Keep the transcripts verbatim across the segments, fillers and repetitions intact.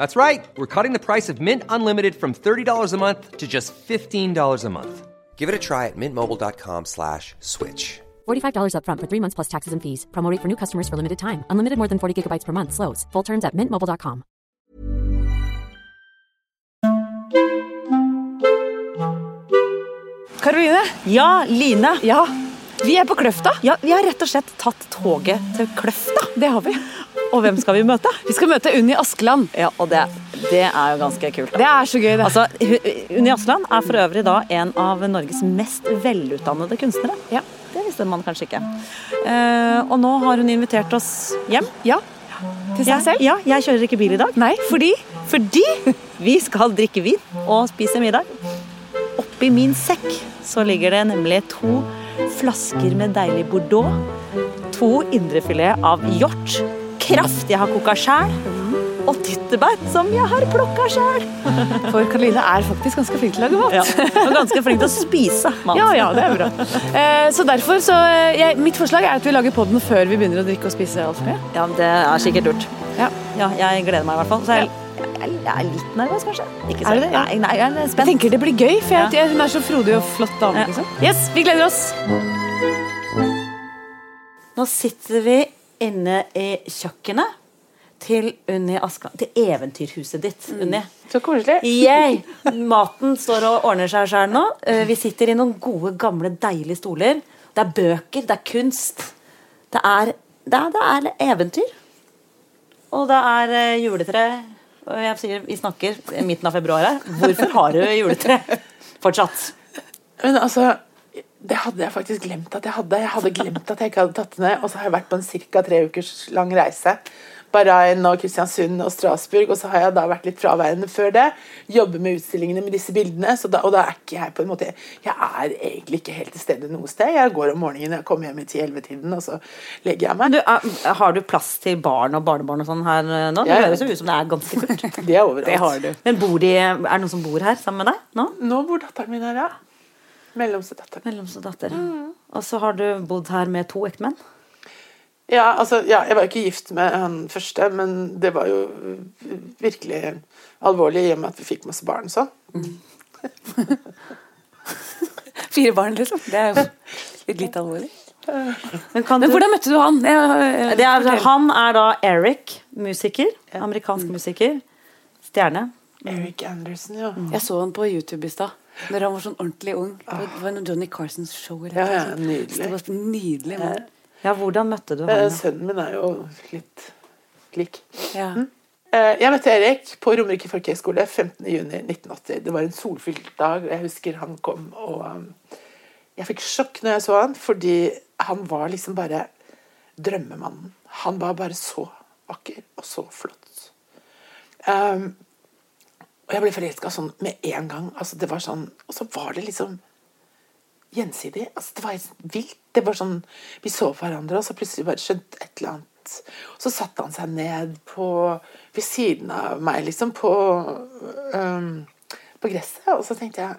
That's right. We're cutting the price of Mint Unlimited from thirty dollars a month to just fifteen dollars a month. Give it a try at mintmobile.com slash switch. forty-five dollars up front for three months plus taxes and fees. Promo rate for new customers for limited time. Unlimited more than forty gigabytes per month. Slows full terms at mint mobile dot com. Karoline? Ja, Line? Ja. Vi er på Kløfta. Ja, vi har rett og slett tatt toget til Kløfta. Det har vi. Og hvem skal vi møte? Vi skal møte Unni Askeland. Ja, og det, det er jo ganske kult. Det er så gøy det. Altså, Unni Askeland er for øvrig da en av Norges mest velutdannede kunstnere. Ja, det visste man kanskje ikke. Uh, og nå har hun invitert oss hjem. Ja, til seg selv. Ja, jeg kjører ikke bil i dag. Nei. Fordi, fordi vi skal drikke vin og spise middag. Oppi min sekk så ligger det nemlig to flasker med deilig bordeaux, to indrefilet av hjort, kraft jeg har koket selv, og tyttebær som jeg har plukket selv. For Karoline er faktisk ganske flink til å lage mat. Ja, og ganske flink til å spise mat. Ja, ja, det er bra. Eh, så derfor, så jeg, mitt forslag er at vi lager podden før vi begynner å drikke og spise alt for mye. Ja, det er sikkert lurt. Ja. Ja, jeg gleder meg i hvert fall. Så jeg... Jeg er litt nervøs, kanskje. Ikke så. Er det det? Nei, nei, jeg er spent. Jeg tenker det blir gøy, for jeg, ja. Hun er så frodig og flott dame, liksom. Ja. Yes, vi gleder oss. Nå sitter vi inne i kjøkkenet til Unni Askeland, til eventyrhuset ditt, mm. Unni. Så koselig. Yay! Maten står og ordner seg selv nå. Vi sitter i noen gode, gamle, deilige stoler. Det er bøker, det er kunst. Det er, det er, det er eventyr. Og det er juletre... Og jeg sier, vi snakker i midten av februar her. Hvorfor har du juletre fortsatt? Men altså, det hadde jeg faktisk glemt at jeg hadde. Jeg hadde glemt at jeg ikke hadde tatt ned. Og så har jeg vært på en cirka tre ukers lang reise. Bahrain og Kristiansund og Strasbourg. Og så har jeg da vært litt fraværende før det. Jobber med utstillingene med disse bildene. Så da, og da er ikke jeg på en måte... Jeg er egentlig ikke helt til stede noe sted. Jeg går om morgenen, jeg kommer hjem i ti-elleve-tiden, og så legger jeg meg. Du, er, har du plass til barn og barnebarn og sånn her nå? Det høres jo ut som det er ganske kult. Det er overalt. Det har du. Men bor de, er det noen som bor her sammen med deg nå? Nå bor datteren min her, ja. Mellomste datter. Mellomste datter. Mm. Og så har du bodd her med to ektemenn? Ja, altså, ja, jeg var ikke gift med han første, men det var jo virkelig alvorlig i og med at vi fikk masse barn, så. Mm. Fire barn, liksom. Det er jo litt, litt alvorlig. Men, kan men du... hvordan møtte du han? Jeg, jeg... Det er, han er da Eric, musiker, amerikansk musiker, stjerne. Mm. Eric Anderson, ja. Mm. Jeg så han på YouTube i sted. Når han var sånn ordentlig ung. Det var noen Johnny Carsons show. Ja, ja, nydelig. Det var så nydelig, men... Ja, hvordan møtte du han? Sønnen min er jo litt klikk. Ja. Jeg møtte Erik på Romerike Folkehøgskole femtende juni nitten åtti. Det var en solfylt dag, og jeg husker han kom, og jeg fikk sjokk når jeg så han, fordi han var liksom bare drømmemannen. Han var bare så vakker og så flott. Um, og jeg ble forelsket sånn med en gang. Altså, det var sånn, og så var det liksom gjensidig. Altså, det var helt vilt. Det var sånn, vi så hverandre, og så plutselig bare skjønte et eller annet. Så satt han seg ned på, ved siden av meg, liksom, på, um, på gresset, og så tenkte jeg,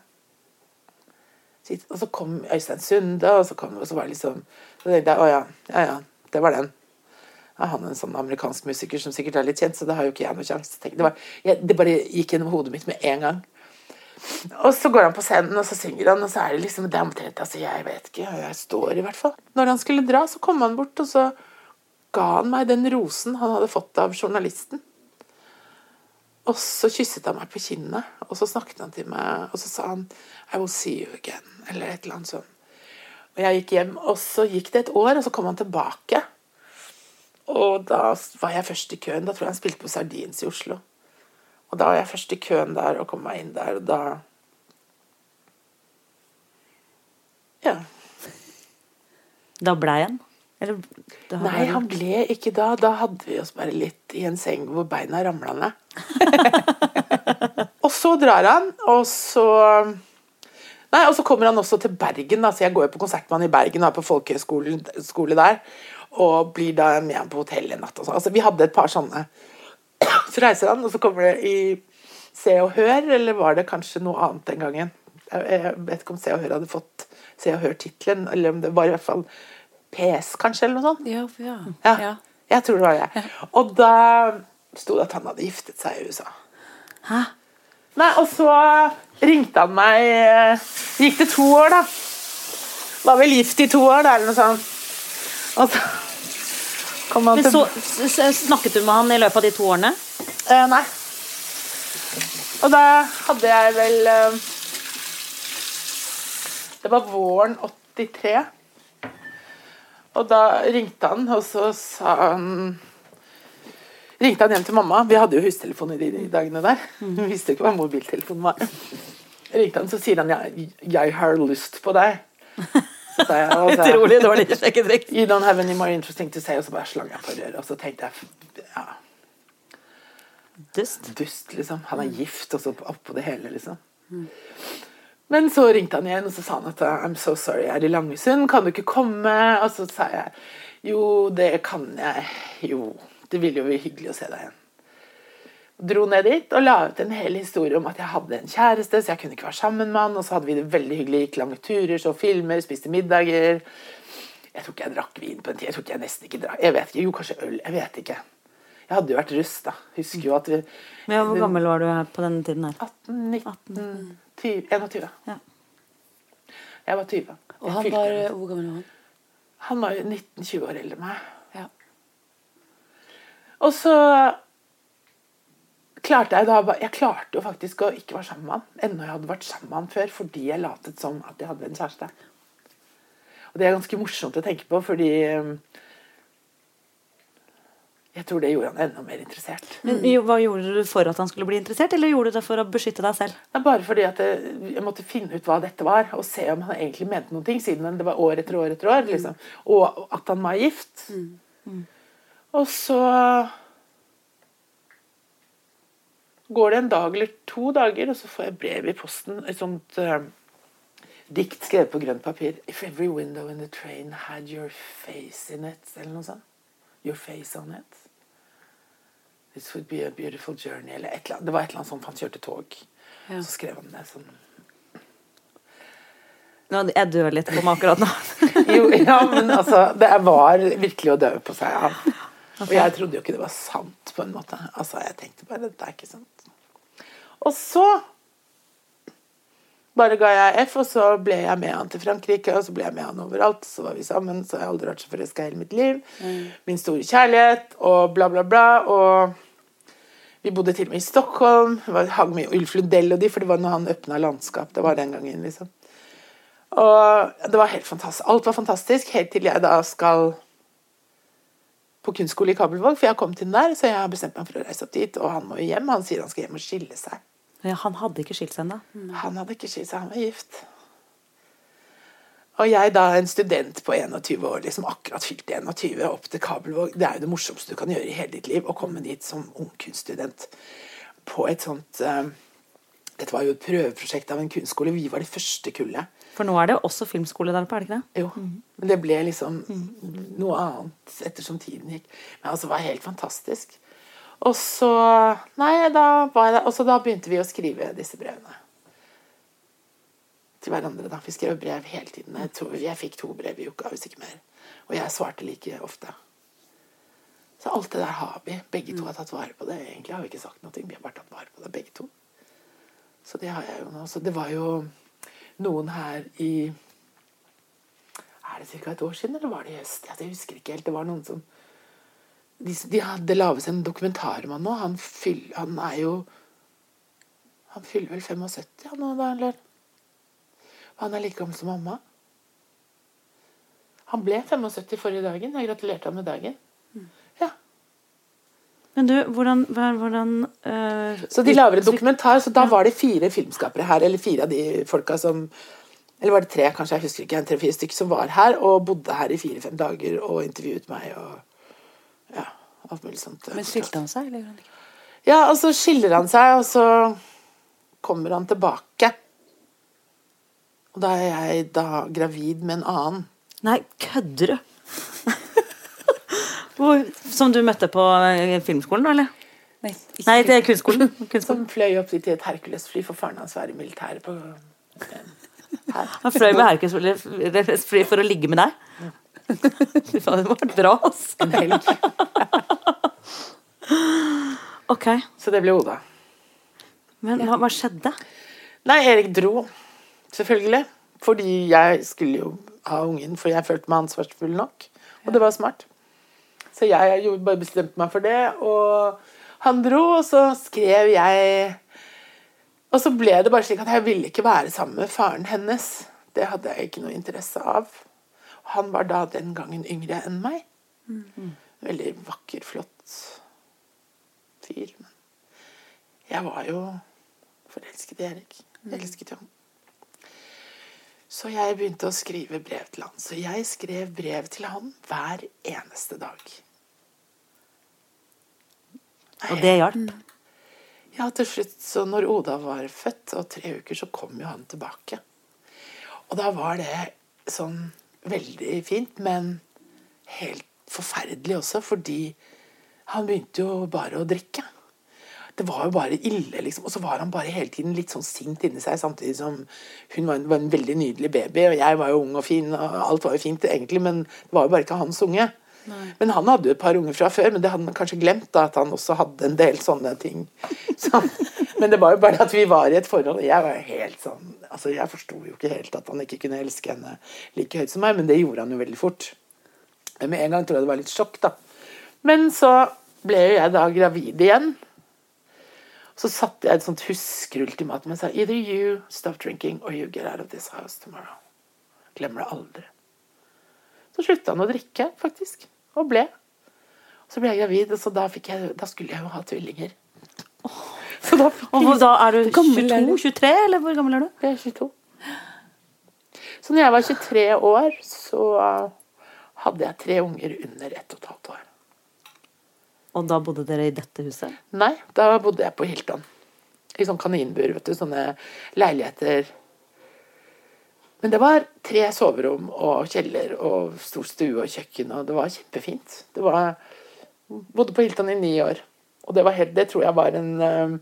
og så kom Øystein Sunde, og så, kom, og så var det liksom, så tenkte jeg, å ja, ja, ja, det var den. Ja, han er en sånn amerikansk musiker som sikkert er litt kjent, så det har jo ikke jeg noe sjans. Det, var, jeg, det bare gikk gjennom hodet mitt med en gang. Og så går han på scenen, og så synger han, og så er det liksom, det er omtrent, altså jeg vet ikke, jeg står i hvert fall. Når han skulle dra, så kom han bort, og så ga han meg den rosen han hadde fått av journalisten. Og så kysset han meg på kinnet, og så snakket han til meg, og så sa han, I will see you again, eller et eller annet sånt. Og jeg gikk hjem, og så gikk det et år, og så kom han tilbake. Og da var jeg først i køen, da tror jeg han spilte på Sardins i Oslo. Og da var jeg først i køen der, og kom meg inn der, og da... Ja. Da ble han? Eller, da Nei, han ble ikke da. Da hadde vi oss bare litt i en seng hvor beina ramlet ned. Og så drar han, og så... Nei, og så kommer han også til Bergen, da. Så jeg går jo på konsertmann i Bergen, da, på folkehøyskole der, og blir da med på hotell en natt og sånn. Altså, vi hadde et par sånne. Så reiser han, og så kommer det i Se og Hør, eller var det kanskje noe annet den gangen? Jeg vet ikke om Se og Hør hadde fått Se og Hør-titlen, eller om det var i hvert fall... P S kanskje, eller noe sånt. Ja, ja. Ja, ja. Jeg tror det var det. Og da stod det at han hadde giftet seg i U S A. Hæ? Nei, og så ringte han meg, gikk det to år da. Var vel gift i to år da, eller noe sånt. Og så kom han til... Men så snakket du med han i løpet av de to årene? Eh, nei. Og da hadde jeg vel... Eh... Det var våren åttitre. Og da ringte han, og så sa han... Ringte han hjem til mamma. Vi hadde jo hustelefon i de dagene der. Vi visste ikke hva mobiltelefonen var. Ringte han, så sier han, jeg, jeg har lyst på deg. Så sa jeg, og så... Utrolig dårlig, sikkert riktig. You don't have any more interesting to say, og så bare slang jeg på røret. Og så tenkte jeg, ja... Dust. Dust, liksom. Han er gift, og så oppå det hele, liksom. Mm. Men så ringte han igjen, og så sa han at I'm so sorry, jeg er i Langesund, kan du ikke komme? Og så sa jeg, jo, det kan jeg, jo, det ville jo være hyggelig å se deg igjen. Dro ned dit og la ut en hel historie om at jeg hadde en kjæreste, så jeg kunne ikke være sammen med han, og så hadde vi det veldig hyggelig, gikk lange turer, så filmer, spiste middager. Jeg tror ikke jeg drakk vin på en tid, jeg tror ikke jeg nesten ikke drakk, jeg vet ikke, jo, kanskje øl, jeg vet ikke. Jeg hadde jo vært russ da, husker jo at vi... Men hvor gammel var du her på denne tiden her? atten, nitten, tjue, enogtyve. Ja. Jeg var tyve. Og han var, hvor gammel var han? Han var jo nitten tjue år eldre enn meg. Ja. Og så klarte jeg da, jeg klarte jo faktisk å ikke være sammen med han, enda jeg hadde vært sammen med han før, fordi jeg latet som at jeg hadde en kjæreste. Og det er ganske morsomt å tenke på, fordi... Jeg tror det gjorde han enda mer interessert. Men hva gjorde du for at han skulle bli interessert, eller gjorde du det for å beskytte deg selv? Det er bare fordi at jeg, jeg måtte finne ut hva dette var, og se om han egentlig mente noen ting, siden det var år etter år etter år, liksom. Og at han var gift. Mm. Mm. Og så går det en dag eller to dager, og så får jeg brev i posten, et sånt uh, dikt skrevet på grønt papir. If every window in the train had your face in it, eller noe sånt. Your face on it. This would be a beautiful journey. Eller et eller annet. Det var et eller annet sånn, for han kjørte tog. Ja. Så skrev han det sånn. Nå, jeg dør litt på meg akkurat nå. Jo, ja, men altså, det var virkelig å dø på seg. Ja. Okay. Og jeg trodde jo ikke det var sant, på en måte. Altså, jeg tenkte bare, det er ikke sant. Og så bare ga jeg F, og så ble jeg med han til Frankrike, og så ble jeg med han overalt, så var vi sammen, så jeg har aldri vært så forelska hele mitt liv. Mm. Min store kjærlighet, og bla bla bla, og vi bodde til og med i Stockholm, vi hang med Ulf Lundell og de, for det var når han åpna landskap, det var den gangen, liksom. Og det var helt fantastisk, alt var fantastisk, helt til jeg da skal på kunstskole i Kabelvåg, for jeg kom til den der, så jeg har bestemt meg for å reise opp dit, og han må jo hjem, han sier han skal hjem og skille seg. Ja, han hadde ikke skilt seg enda. Mm. Han hadde ikke skilt seg, han var gift. Og jeg da, en student på enogtyve år, liksom akkurat fylte enogtyve, opp til Kabelvåg, det er jo det morsomste du kan gjøre i hele ditt liv, å komme dit som ung kunststudent på et sånt, um, dette var jo et prøveprosjekt av en kunstskole, vi var det første kullet, For nå er det også filmskole der oppe, er det ikke det? Jo, mm-hmm. men det ble liksom noe annet ettersom tiden gikk. Men altså, det var helt fantastisk. Og så, nei, da var jeg, og så da begynte vi å skrive disse brevene. Til hverandre da. Vi skrev brev hele tiden. Jeg, tror, jeg fikk to brev i uka, hvis ikke mer. Og jeg svarte like ofte. Så alt det der har vi. Begge to har tatt vare på det. Egentlig har vi ikke sagt noe. Vi har bare tatt vare på det, begge to. Så det har jeg jo nå. Så det var jo noen her i... Er det cirka et år siden, eller var det i høst? Jeg husker ikke helt. Det var noen som... De, de hadde lavet en dokumentarmann nå. Han, fyll, han er jo... Han fyller vel syttifem, han nå, eller... Han er like gammel som mamma. Han ble syttifem forrige dagen. Jeg gratulerte ham med dagen. Ja. Men du, hvordan... hvordan øh, så de laver en dokumentar, så da var det fire filmskapere her, eller fire av de folka som... Eller var det tre, kanskje, jeg husker ikke, tre-fire stykker som var her, og bodde her i fire-fem dager, og intervjuet meg, og ja, alt mulig sånt. Men skilte han seg, eller? Ja, og så skiller han seg, og så kommer han tilbake. Og da er jeg da gravid med en annen. Nei, kødder du? Som du møtte på filmskolen, eller? Nei, Nei det er kunstskolen. Som fløy opp til et Hercules-fly, for faren hans var i militæret på... Her. Han fløy med Hercules-fly for å ligge med deg? Ja. Det var bra, altså. En helg. Ok. Så det ble Oda. Men hva, hva skjedde? Nei, Erik dro, selvfølgelig. Fordi jeg skulle jo ha ungen, for jeg følte meg ansvarsfull nok. Og det var smart. Så jeg, jeg bare bestemte meg for det, og han dro, og så skrev jeg... Og så ble det bare slik at jeg ville ikke være sammen med faren hennes. Det hadde jeg ikke noe interesse av. Han var da den gangen yngre enn meg. Mm-hmm. Veldig vakker, flott fyr. Jeg var jo forelsket i Erik. Jeg elsket ham. Så jeg begynte å skrive brev til han. Så jeg skrev brev til han hver eneste dag. Nei. Og det hjalp? Ja, til slutt, så når Oda var født, og tre uker, så kom jo han tilbake. Og da var det sånn veldig fint, men helt forferdelig også, fordi han begynte jo bare å drikke. Det var jo bare ille, liksom. Og så var han bare hele tiden litt sånn sint inni seg, samtidig som hun var en, var en veldig nydelig baby, og jeg var jo ung og fin, og alt var jo fint egentlig, men det var jo bare ikke hans unge. Nei. Men han hadde jo et par unger fra før, men det hadde man kanskje glemt da, at han også hadde en del sånne ting. Så, men det var jo bare at vi var i et forhold, og jeg var helt sånn, altså jeg forstod jo ikke helt at han ikke kunne elske henne like høyt som meg, men det gjorde han jo veldig fort. Men en gang tror jeg det var litt sjokk da. Men så ble jo jeg da gravid igjen, så satte jeg et sånt huskeultimatum og sa, either you stop drinking or you get out of this house tomorrow. Glemmer det aldri. Så sluttet han å drikke, faktisk, og ble. Så ble jeg gravid, og så da, fikk jeg, da skulle jeg jo ha tvillinger. Oh. Så da fikk jeg... Og da er du tjueto, tjuetre, eller hvor gammel er du? Jeg er tjueto. Så når jeg var tjuetre år, så hadde jeg tre unger under ett og et halvt år. Og da bodde dere i dette huset? Nei, da bodde jeg på Hilton. I sånn kaninbur, vet du, sånne leiligheter. Men det var tre soverom og kjeller og stor stue og kjøkken, og det var kjempefint. Det var, bodde på Hilton i ni år, og det var helt, det tror jeg var en, uh,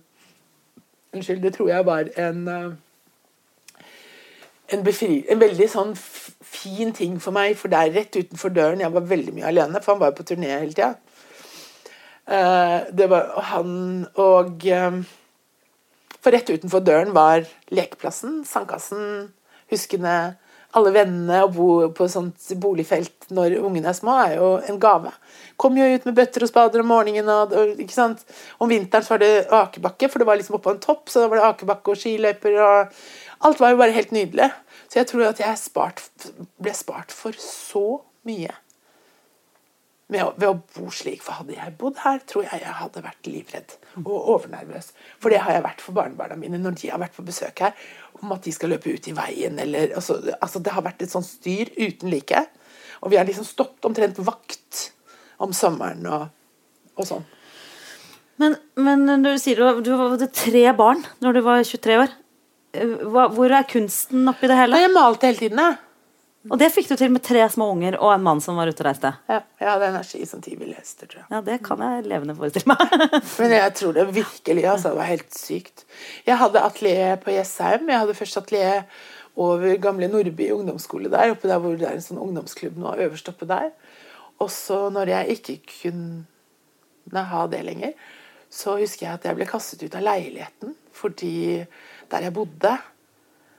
unnskyld, det tror jeg var en, uh, en, befri, en veldig sånn fin ting for meg, for der rett utenfor døren, jeg var veldig mye alene, for han var på turné hele tiden. Uh, det var han og um, for rett utenfor døren var lekeplassen, sandkassen, huskene, alle vennene og bo på sånt boligfelt når ungene er små er jo en gave. Kom jo ut med bøtter og spader om morgenen og, og, ikke sant? Om vinteren så var det akebakke, for det var liksom oppe på en topp, så da var det akebakke og skiløyper og alt var jo bare helt nydelig. Så jeg tror at jeg spart, ble spart for så mye Med å, ved å bo slik, for hadde jeg bodd her, tror jeg jeg hadde vært livredd og overnervøs. For det har jeg vært for barnebarna mine når de har vært på besøk her, om at de skal løpe ut i veien. Eller, altså, altså, det har vært et sånt styr uten like. Og vi har liksom stått omtrent vakt om sommeren og, og sånn. Men, men du sier du hadde tre barn når du var tjuetre år. hva, hvor er kunsten oppi det hele? Jeg malte hele tiden, jeg. Og det fikk du til med tre små unger og en mann som var ute og reiste. Ja, jeg hadde energi som tidlig lester, tror jeg. Ja, det kan jeg levende forestille meg. Men jeg tror det virkelig, altså, det var helt sykt. Jeg hadde atelier på Jessheim. Jeg hadde først atelier over gamle Nordby ungdomsskole der, oppe der hvor det er en sånn ungdomsklubb nå, øverst oppe der. Og så når jeg ikke kunne ha det lenger, så husker jeg at jeg ble kastet ut av leiligheten, fordi der jeg bodde,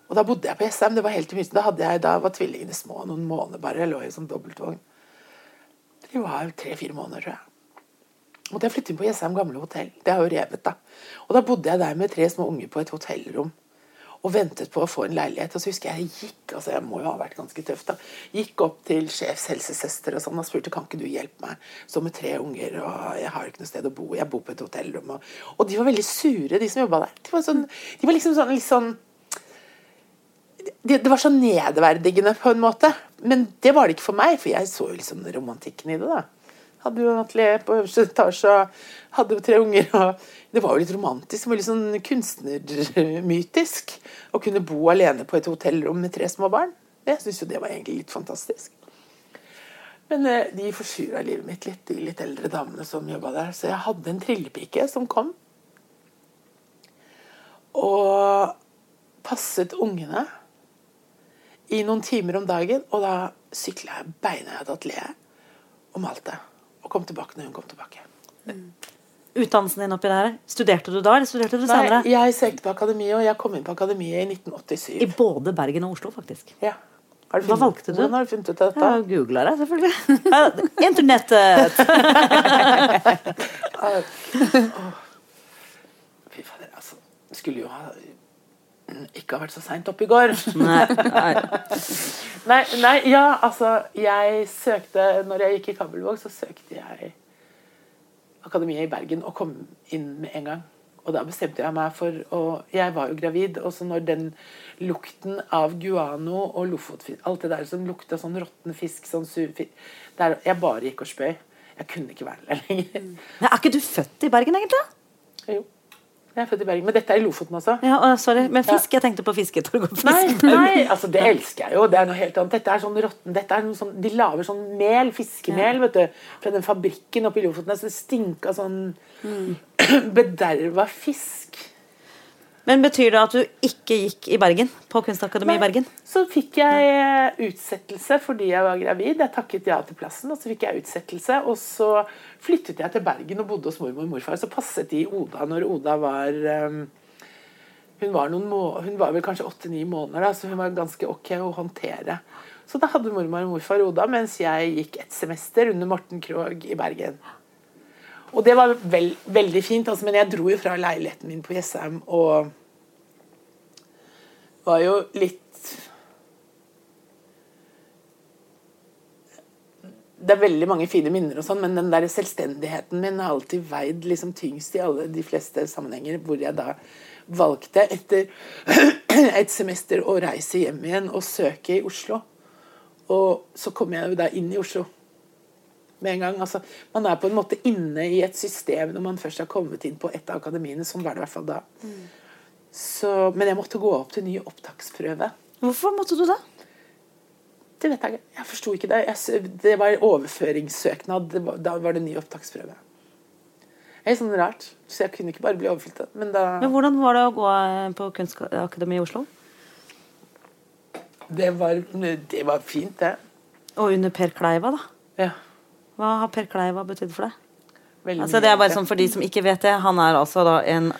og da bodde jeg på S M, det var helt mye. Da, hadde jeg, da var tvillingene små, noen måneder bare. Jeg lå i en sånn dobbeltvogn. Det var tre-fire måneder, tror jeg. Og jeg flyttet inn på S M gamle hotell. Det har jo revet, da. Og da bodde jeg der med tre små unger på et hotellrom, og ventet på å få en leilighet. Og så husker jeg, jeg gikk, altså jeg må jo ha vært ganske tøff, da. Gikk opp til sjefshelsesøster og sånn, og spurte, kan ikke du hjelpe meg? Så med tre unger, og jeg har ikke noe sted å bo. Jeg bor på et hotellrom. Og, og de var veldig sure, de som jobbet der. De var, sånn, de var liksom sånn, litt sånn Det, det var så nedverdigende på en måte, men det var det ikke for meg, for jeg så jo liksom romantikken i det da. Hadde jo en atelier på øverste etasje, hadde jo tre unger, og det var jo litt romantisk, veldig sånn kunstnermytisk, å kunne bo alene på et hotellrom med tre små barn. Jeg synes jo det var egentlig litt fantastisk. Men de forsyret livet mitt litt, de litt eldre damene som jobbet der, så jeg hadde en trillepike som kom, og passet ungene, i noen timer om dagen, og da syklet jeg beina i atelieret og malte, og kom tilbake når hun kom tilbake. Mm. Utdannelsen din oppi der, studerte du da, eller studerte du Nei, senere? Nei, jeg søkte på akademiet, og jeg kom inn på akademiet i nitten åttisju. I både Bergen og Oslo, faktisk? Ja. Har du Hva valgte du? Hvordan har du funnet ut av dette? Jeg googlet det, selvfølgelig. Internettet! Fy fader, altså, skulle jo ha... ikke har vært så sent opp i går. Nei, nei. nei, nei, ja, altså, jeg søkte, når jeg gikk i Kabelvåg, så søkte jeg akademiet i Bergen, og kom inn med en gang. Og da bestemte jeg meg for, og jeg var jo gravid, og så når den lukten av guano og lofotfisk, alt det der som lukta sånn råtten fisk, sånn surfisk, der, jeg bare gikk og spøy. Jeg kunne ikke være der lenger. Men er ikke du født i Bergen, egentlig? Jo. Jeg er født i Bergen, men dette er i Lofoten også. Ja, sorry, men fisk, jeg tenkte på fisketorg og fisk. Nei, nei, altså det elsker jeg jo, det er noe helt annet. Dette er sånn rotten, dette er noe sånn, de laver sånn mel, fiskemel, vet du, fra den fabrikken oppe i Lofoten, så det stinker sånn mm. bederva fisk. Men betyr det at du ikke gikk i Bergen, på Kunstakademiet i Bergen? Så fikk jeg utsettelse fordi jeg var gravid, jeg takket ja til plassen, og så fikk jeg utsettelse, og så... flyttet jeg til Bergen og bodde hos mormor og morfar, så passet de Oda når Oda var, um, hun, var noen må, hun var vel kanskje åtte-ni måneder, da, så hun var ganske ok å håndtere. Så da hadde mormor og morfar Oda, mens jeg gikk et semester under Morten Krog i Bergen. Og det var vel, veldig fint, altså, men jeg dro jo fra leiligheten min på Jessheim, og var jo litt... Det er veldig mange fine minner og sånn, men den der selvstendigheten min har alltid veid liksom tyngst i alle de fleste sammenhenger, hvor jeg da valgte etter et semester å reise hjem igjen og søke i Oslo. Og så kom jeg jo da inn i Oslo med en gang. Altså, man er på en måte inne i et system når man først har kommet inn på et av akademiene, sånn var det i hvert fall da. Så, men jeg måtte gå opp til ny opptaksprøve. Hvorfor måtte du det? Det vet jeg ikke. Jeg forstod ikke det. Jeg, det var overføringssøknad. Det var, da var det ny opptaksprøve. Det er sånn rart. Så jeg kunne ikke bare bli overflyttet. Men, da... Men hvordan var det å gå på Kunstakademiet i Oslo? Det var, det var fint, det. Og under Per Kleiva, da? Ja. Hva har Per Kleiva betydd for deg? Veldig altså, det er bare sånn for de som ikke vet det. Han er altså da en...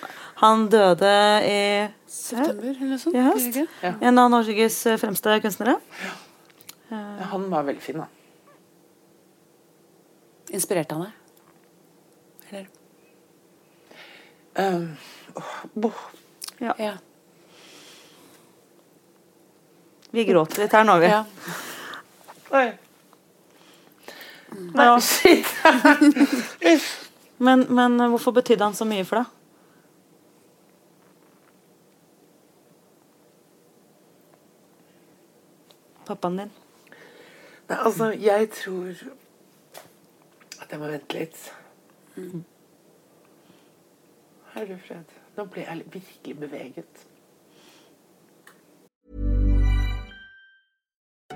Han døde i... September, eller sånn. I høst. Ja. En av Norges fremste kunstnere. Ja. Han var veldig fin da. Inspirerte han deg? Eller? Um, oh, ja. ja. Vi gråter litt her nå, vi. Ja. Oi. Nei, shit. men, men hvorfor betydde han så mye for deg? Pappaen din? Nei, altså, jeg tror at jeg må vente litt. Mm. Herre fred, nå ble jeg virkelig beveget.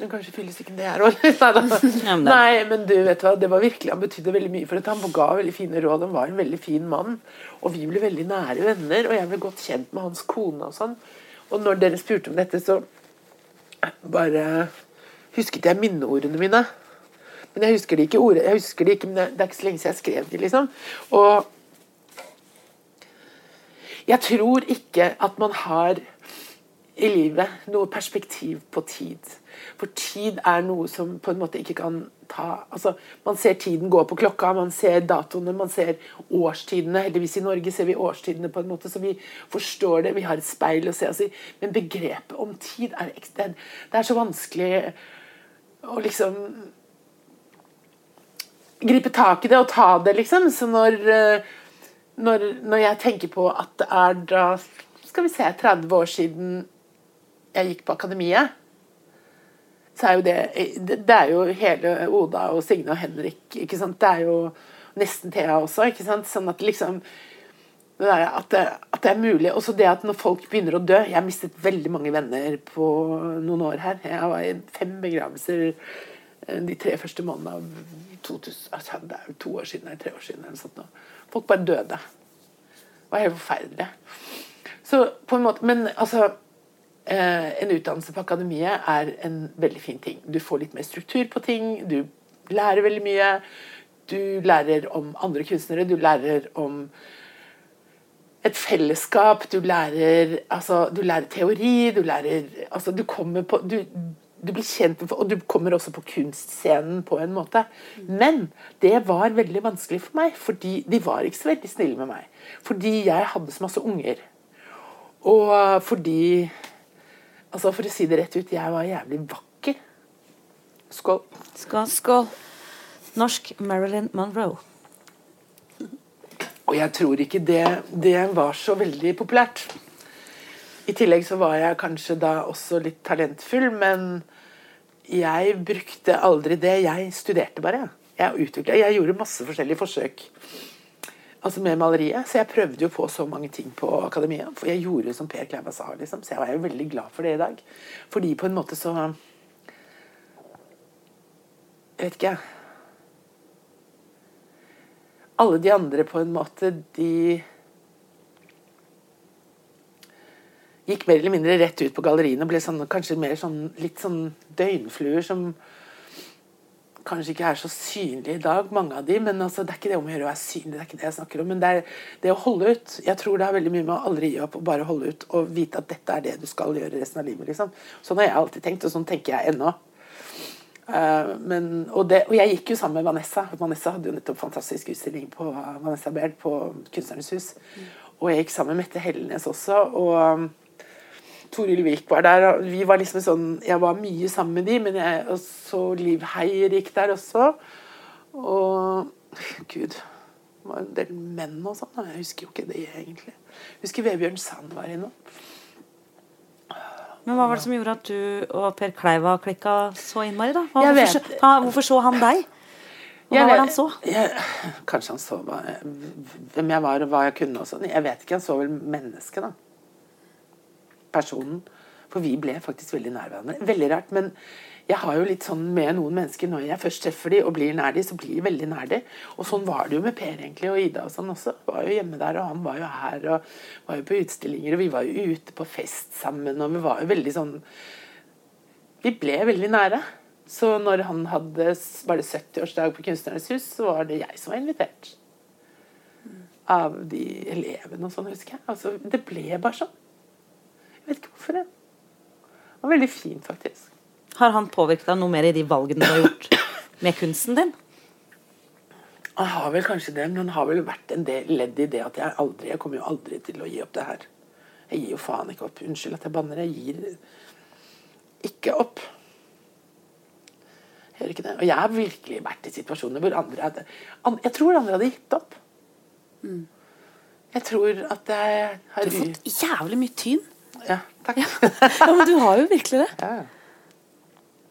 Du kanskje fylles ikke det her også. Nei, men du vet hva, det var virkelig, han betydde veldig mye for at han ga veldig fine råd, han var en veldig fin mann, og vi ble veldig nære venner, og jeg ble godt kjent med hans kone og sånn, og når dere spurte om dette, så bare husket jeg minneordene mine, men jeg husker det ikke ordet, jeg husker det ikke, men det er ikke så lenge siden jeg skrev det, liksom, og jeg tror ikke at man har I livet noe perspektiv på tid. For tid er noe som på en måte ikke kan ta, altså man ser tiden gå på klokka, man ser datoene, man ser årstidene, heldigvis I Norge ser vi årstidene på en måte, så vi forstår det, vi har et speil å se oss I, men begrepet om tid er ekstra, det er så vanskelig å liksom gripe tak I det og ta det liksom, så når, når, når jeg tenker på at det er da, skal vi se, tretti år siden jeg gikk på akademiet, så er jo det, det er jo hele Oda og Signe og Henrik, ikke sant? Det er jo nesten Thea også, ikke sant? Sånn at liksom, det der, at, det, at det er mulig, og så det at når folk begynner å dø, jeg har mistet veldig mange venner på noen år her, jeg var I fem begravelser de tre første månedene av to tusen, altså det er jo to år siden, eller tre år siden, eller sånt nå. Folk bare døde. Det var helt forferdelig. Så på en måte, men altså, en utdannelse på akademiet er en veldig fin ting. Du får litt mer struktur på ting, du lærer veldig mye, du lærer om andre kunstnere, du lærer om et fellesskap, du lærer, altså, du lærer teori, du lærer, altså, du kommer på, du, du blir kjent, og du kommer også på kunstscenen på en måte. Men det var veldig vanskelig for meg, fordi de var ikke så veldig snille med meg. Fordi jeg hadde så masse unger. Og fordi... Altså, for å si det rett ut, jeg var jævlig vakker. Skål. Skål. Skål. Norsk Marilyn Monroe. Og jeg tror ikke det, det var så veldig populært. I tillegg så var jeg kanskje da også litt talentfull, men jeg brukte aldri det. Jeg studerte bare. Jeg utviklet. Jeg gjorde masse forskjellige forsøk. Altså med maleriet, så jeg prøvde jo på så mange ting på akademiet, for jeg gjorde jo som Per Kleiva sa, liksom, så jeg var jo veldig glad for det I dag, fordi på en måte så, jeg vet ikke, alle de andre på en måte, de gikk mer eller mindre rett ut på galleriene, ble sånn, kanskje mer sånn, litt sånn døgnfluer som, kanskje ikke er så synlig I dag, mange av de, men altså, det er ikke det om å gjøre å være synlig, det er ikke det jeg snakker om, men det er det å holde ut. Jeg tror det er veldig mye med å aldri gi opp og bare holde ut og vite at dette er det du skal gjøre resten av livet, liksom. Sånn har jeg alltid tenkt, og sånn tenker jeg ennå. Uh, men, og, det, og jeg gikk jo sammen med Vanessa. Vanessa hadde jo nettopp fantastisk utstilling på Vanessa Baird på Kunstnernes hus. Mm. Og jeg gikk sammen med Mette Hellenes også, og... Toril Vik var der, og vi var liksom sånn, jeg var mye sammen med de, men jeg, og så Liv Heier gikk der også, og Gud, det var en del menn og sånn, jeg husker jo ikke det egentlig. Jeg husker Vebjørn Sand var innom. Men hva var det som gjorde at du og Per Kleiva klikket så innmari da? Hva, hvorfor, så, ha, hvorfor så han deg? Hva var det han så? Jeg, kanskje han så hva, hvem jeg var og hva jeg kunne og sånn, jeg vet ikke, han så vel menneske da. Personen, For vi ble faktisk veldig nær hverandre. Veldig rart, men jeg har jo litt sånn med noen mennesker, når jeg først treffer de og blir nær de, så blir de veldig nær de. Og sånn var det jo med Per egentlig, og Ida og sånn også. Jeg var jo hjemme der, og han var jo her, og var jo på utstillinger, og vi var jo ute på fest sammen, og vi var jo veldig sånn... Vi ble veldig nære. Så når han hadde, var det syttiårsdag på Kunstnernes hus, så var det jeg som var invitert. Av de elevene og sånn, husker jeg. Altså, det ble bare sånn. Jeg vet ikke hvorfor det. Det var veldig fint, faktisk. Har han påvirket deg noe mer i de valgene du har gjort med kunsten din? Han har vel kanskje det, men han har vel vært en del ledd I det at jeg aldri, jeg kommer jo aldri til å gi opp det her. Jeg gir jo faen ikke opp. Unnskyld at jeg banner, jeg gir ikke opp. Og jeg har virkelig vært I situasjoner hvor andre hadde, jeg tror andre hadde gitt opp. Mm. Jeg tror at jeg har... Du har fått jævlig mye tyn. Ja, takk. Ja. Ja, men du har jo virkelig det. Ja.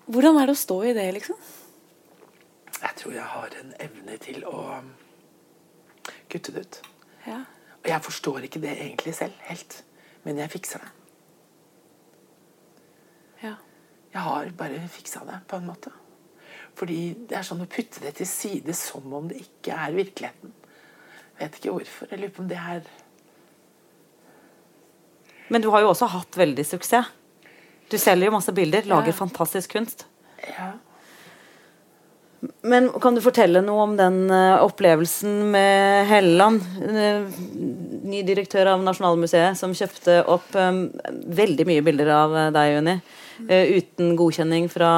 Hvordan er det å stå I det, liksom? Jeg tror jeg har en evne til å kutte det ut. Ja. Og jeg forstår ikke det egentlig selv, helt. Men jeg fikser det. Ja. Jeg har bare fikset det på en måte. Fordi det er sånn å putte det til side som om det ikke er virkeligheten. Jeg vet ikke hvorfor. Jeg lurer på om det er... Men du har jo også hatt veldig suksess. Du selger jo masse bilder, lager ja. Fantastisk kunst. Ja. Men kan du fortelle noe om den opplevelsen med Helland, ny direktør av Nasjonalmuseet, som kjøpte opp um, veldig mye bilder av deg, Unni, uh, uten godkjenning fra...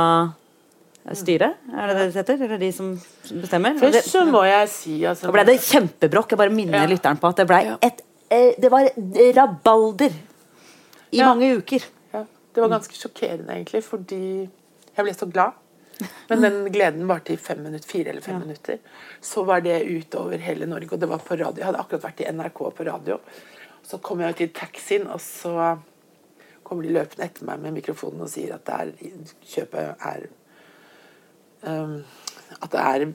styret? Er det det det heter? Eller de som bestemmer? Først så må jeg si... Altså, det ble det kjempebrokk. Jeg bare minner ja. Lytteren på at det ble et... Det var rabalder I ja. Mange uker. Ja. Det var ganske sjokkerende egentlig, fordi jeg ble så glad. Men den gleden var til fem minutter, fire eller fem ja. Minutter. Så var det utover hele Norge, og det var på radio. Jeg hadde akkurat vært I NRK på radio. Så kom jeg ut I taxien, og så kommer de løpende etter meg med mikrofonen og sier at det er, kjøpet er... Um, at det er,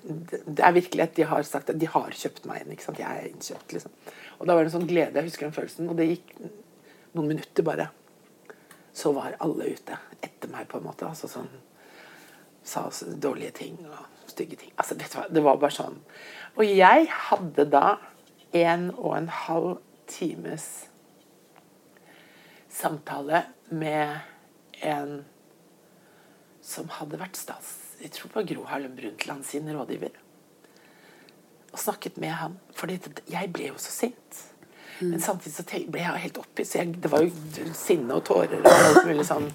det er virkelighet de har sagt at de har kjøpt meg inn, ikke sant? Jeg er innkjøpt liksom. Og da var det en sånn glede, jeg husker den følelsen og det gikk noen minutter bare så var alle ute etter meg på en måte, altså sånn sa dårlige ting og stygge ting, altså vet du hva, det var bare sånn og jeg hadde da en og en halv times samtale med en som hadde vært stats jeg tror på Gro Harlem Brundtland sin rådgiver og snakket med ham fordi jeg ble jo så sint mm. men samtidig så ble jeg helt oppgitt så jeg, det var jo sinne og tårer og alt mulig sånn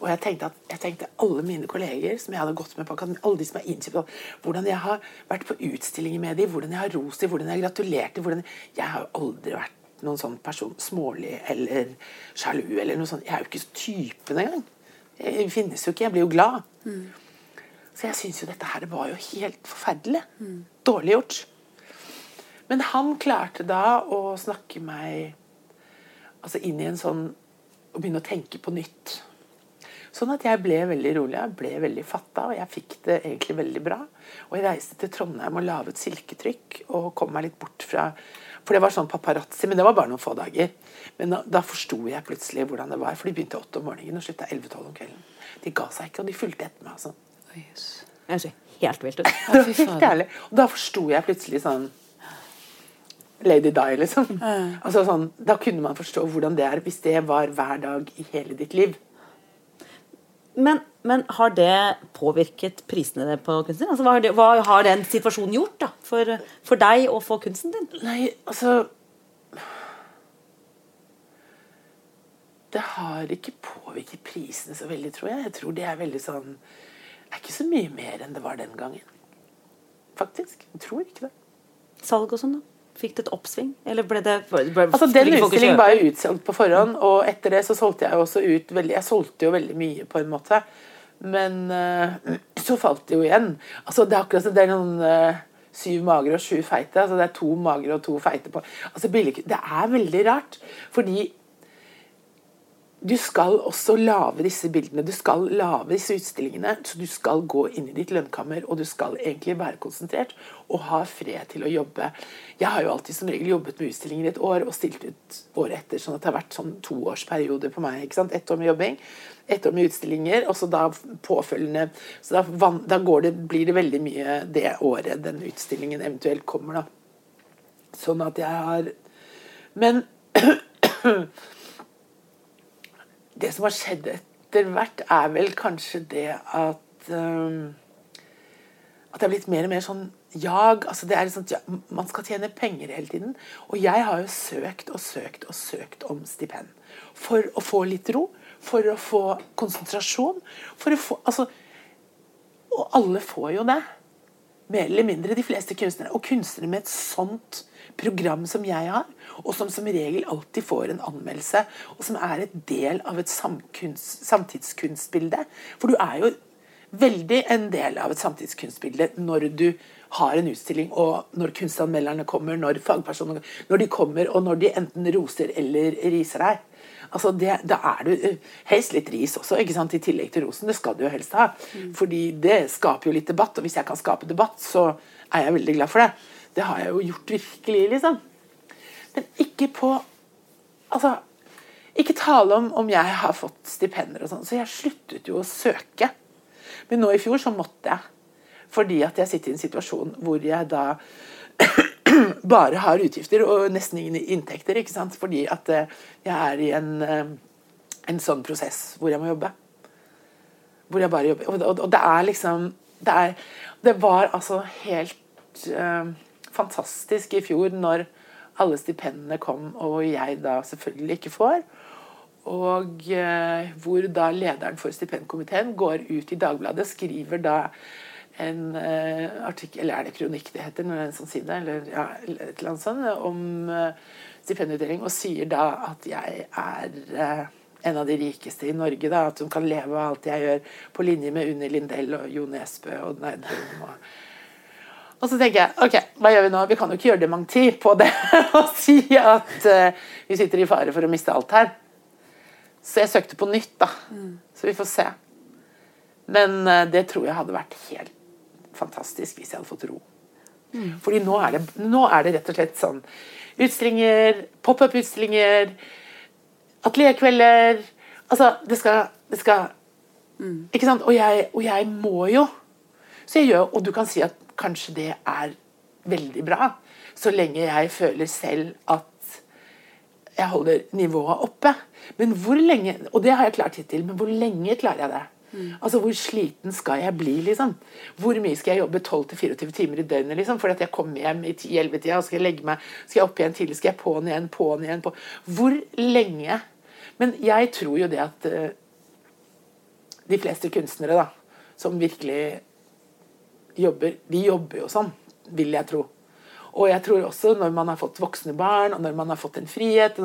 og jeg tenkte at jeg tenkte alle mine kolleger som jeg hadde gått med på alle de som er innkjøpt hvordan jeg har vært på utstillinger med dem hvordan jeg har rost dem, hvordan jeg har gratulert dem hvordan, jeg har jo aldri vært noen sånn person smålig eller sjalu eller noe sånt, jeg er jo ikke så typen engang jeg finnes jo ikke, jeg blir jo glad mm. så jeg synes jo dette her var jo helt forferdelig mm. dårlig gjort men han klarte da å snakke meg altså inn I en sånn og begynne å tenke på nytt sånn at jeg ble veldig rolig jeg ble veldig fattet og jeg fikk det egentlig veldig bra og jeg reiste til Trondheim og lavet silketrykk og kom meg litt bort fra for det var sånn paparazzi men det var bare noen få dager men da, da forstod jeg plutselig hvordan det var for de begynte åtte om morgenen og sluttet elleve tolv om kvelden de ga seg ikke og de fulgte etter meg sånn. Oh, yes. Jeg ser helt vilt ut helt ærlig og da forstod jeg plutselig sånn Lady Di liksom uh. altså sånn da kunne man forstå hvordan det er hvis det var hver dag I hele ditt liv men, men har det påvirket prisene på kunsten din? Altså, hva, har det, hva har den situasjonen gjort da? For, for deg og for kunsten din? Nei, altså det har ikke påvirket prisene så veldig, tror jeg. Jeg tror det er veldig sånn det er ikke så mye mer enn det var den gangen. Faktisk. Jeg tror ikke det. Salg og sånn da? Fikk det et oppsving? Eller ble det... Ble, altså, den utstillingen var jo utsolgt på forhånd, og etter det så solgte jeg også ut veldig... Jeg solgte jo veldig mye på en måte, men uh, så falt det jo igjen. Altså, det er akkurat det er noen uh, syv magre og sju feite, altså det er to magre og to feite på... Altså, billig, det er veldig rart, fordi Du skal også lage disse bildene, du skal lage disse utstillingene, så du skal gå inn I ditt lønnkammer, og du skal egentlig være konsentrert og ha fred til å jobbe. Jeg har jo alltid som regel jobbet med utstillinger I et år, og stilt ut året etter, sånn at det har vært sånn toårsperioder på meg, ikke sant? Ett år med jobbing, ett år med utstillinger, og så da påfølgende, så da, da går det, blir det veldig mye det året den utstillingen eventuelt kommer da. Sånn at jeg har... Men... Det som har skjedd etter hvert er vel kanskje det at um, at det har blitt mer og mer sånn jag, altså det er liksom ja, man skal tjene penger hele tiden, og jeg har jo søkt og søkt og søkt om stipend for å få litt ro, for å få konsentrasjon, for å få, altså og alle får jo det mer eller mindre de fleste kunstnere, og kunstnere med et sånt program som jeg har, og som som regel alltid får en anmeldelse, og som er et del av et samkunst, samtidskunstbilde. For du er jo veldig en del av et samtidskunstbilde når du har en utstilling, og når kunstanmelderne kommer, når fagpersonene når de kommer, og når de enten roser eller riser deg. Altså, det, da er du helst litt ris også, ikke sant, I tillegg til rosen, det skal du jo helst ha. Mm. Fordi det skaper jo litt debatt, og hvis jeg kan skape debatt, så er jeg veldig glad for det. Det har jeg jo gjort virkelig, liksom. Men ikke på, altså, ikke tale om om jeg har fått stipender og sånn, så jeg sluttet jo å søke. Men nå I fjor så måtte jeg, fordi at jeg sitter I en situasjon hvor jeg da bare har utgifter og nesten ingen inntekter, ikke sant? Fordi at jeg er I en, en sånn prosess hvor jeg må jobbe. Hvor jeg bare jobber. Og, og, og det er liksom, det, er, det var altså helt uh, fantastisk I fjor når alle stipendene kom, og jeg da selvfølgelig ikke får, og eh, hvor da lederen for stipendkomiteen går ut I Dagbladet, skriver da en eh, artikkel, eller er det kronikk det heter, når det er en sånn side, eller, ja, eller et eller annet sånt, om eh, stipendutdeling, og sier da at jeg er eh, en av de rikeste I Norge, da, at hun kan leve av alt jeg gjør, på linje med Unni Lindell og Jo Nesbø, og nei, og Og så tenker jeg, ok, hva gjør vi nå? Vi kan jo ikke gjøre det mange tid på det og si at uh, vi sitter I fare for å miste alt her. Så jeg søkte på nytt da. Mm. Så vi får se. Men uh, det tror jeg hadde vært helt fantastisk hvis jeg hadde fått ro. Mm. Fordi nå er, det, nå er det rett og slett sånn utstillinger, pop-up-utstillinger, atelierkvelder, altså det skal, det skal mm. ikke sant? Og jeg, og jeg må jo. Så jeg gjør, og du kan si at kanskje det er veldig bra, så lenge jeg føler selv at jeg holder nivået oppe. Men hvor lenge, og det har jeg klart hittil, men hvor lenge klarer jeg det? Mm. Altså, hvor sliten skal jeg bli, liksom? Hvor mye skal jeg jobbe tolv til fireogtyve timer I døgnet, liksom? Fordi at jeg kommer hjem I ti til elleve-tida, og skal jeg legge meg, skal jeg opp igjen tidlig, skal jeg på'n igjen, på'n igjen, på. Hvor lenge? Men jeg tror jo det at uh, de fleste kunstnere, da, som virkelig jobber, de jobber jo sånn, vil jeg tro. Og jeg tror også når man har fått voksne barn, og når man har fått en frihet,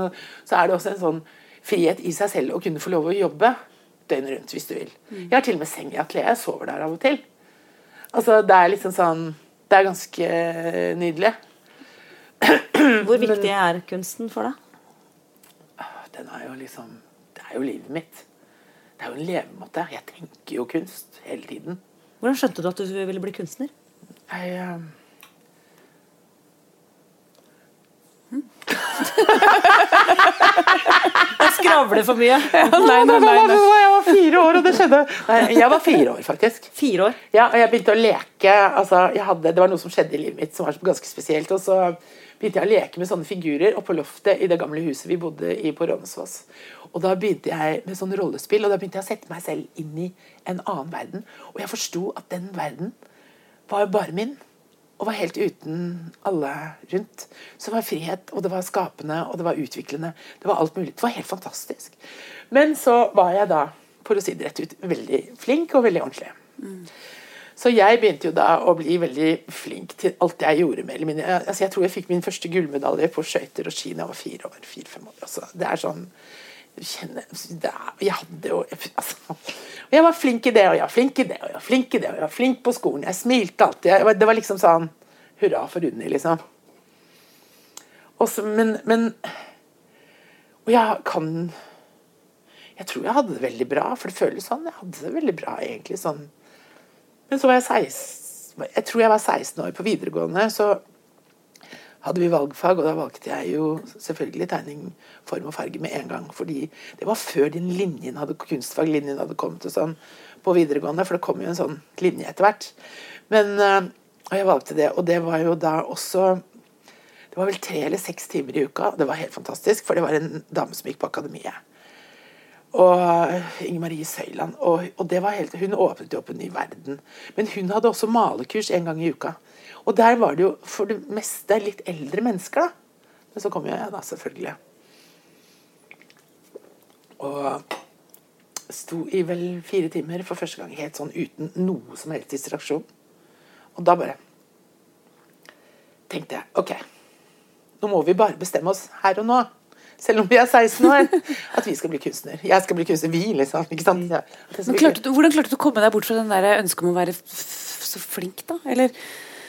så er det også en sånn frihet I seg selv å kunne få lov å jobbe døgnet rundt, hvis du vil. Jeg har til og med seng I atelier, jeg sover der av og til. Altså, det er liksom sånn, det er ganske nydelig. Hvor viktig er kunsten for deg? Den er jo liksom, det er jo livet mitt. Det er jo en levemåte. Jeg tenker jo kunst hele tiden. Hvordan skjønte du at du ville bli kunstner? Jeg... Uh... Hmm. jeg skravler for mye. Ja, nei, nei, nei, nei. Jeg var fire år, og det skjedde. Nei, jeg var fire år, faktisk. Fire år? Ja, og jeg begynte å leke. Altså, jeg hadde, det var noe som skjedde I livet mitt som var ganske spesielt, og så begynte jeg å leke med sånne figurer oppe på loftet I det gamle huset vi bodde I på Rånesås. Og da begynte jeg med sånn rollespill, og da begynte jeg å sette meg selv inn I en annen verden. Og jeg forstod at den verden var bare min, og var helt uten alle rundt. Så det var frihet, og det var skapende, og det var utviklende. Det var alt mulig. Det var helt fantastisk. Men så var jeg da, for å si det rett ut, veldig flink og veldig ordentlig. Mm. Så jeg begynte jo da å bli veldig flink til alt jeg gjorde med. Min, altså jeg tror jeg fikk min første gullmedalje på skøyter og ski når jeg var fire år, fire-fem år. Altså, det er sånn... Kjenne, jeg hadde jo altså, jeg var flink I det og jeg var flink I det og jeg var flink I det og jeg var flink på skolen, jeg smilte alltid, jeg var, det var liksom sånn hurra for Unni liksom Også, men, men og jeg kan jeg tror jeg hadde det veldig bra, for det føles sånn, jeg hadde det veldig bra egentlig, sånn. Men så var jeg seksten, jeg tror jeg var seksten år på videregående, så hadde vi valgfag, og da valgte jeg jo selvfølgelig tegning, form og farge med en gang, fordi det var før den linjen hadde, kunstfaglinjen hadde kommet og sånn på videregående, for det kom jo en sånn linje etter hvert. Men og jeg valgte det, og det var jo da også, det var vel tre eller seks timer i uka, det var helt fantastisk, for det var en dame som gikk på akademiet. Og Inge-Marie Søyland, og, og det var helt, hun åpnet jo opp en ny verden. Men hun hadde også malekurs en gang i uka. Og der var det jo for det meste litt eldre mennesker da. Men så kom jo jeg da, selvfølgelig. Og sto i vel fire timer for første gang, helt sånn uten noe som helst distraksjon. Og da bare tenkte jeg, ok, nå må vi bare bestemme oss her og nå, selv om vi er seksten år, at vi skal bli kunstner. Jeg skal bli kunstner, vi liksom, ikke sant? Ja. Klarte du, hvordan klarte du å komme deg bort fra den der ønsket om å være f- f- så flink da? Eller?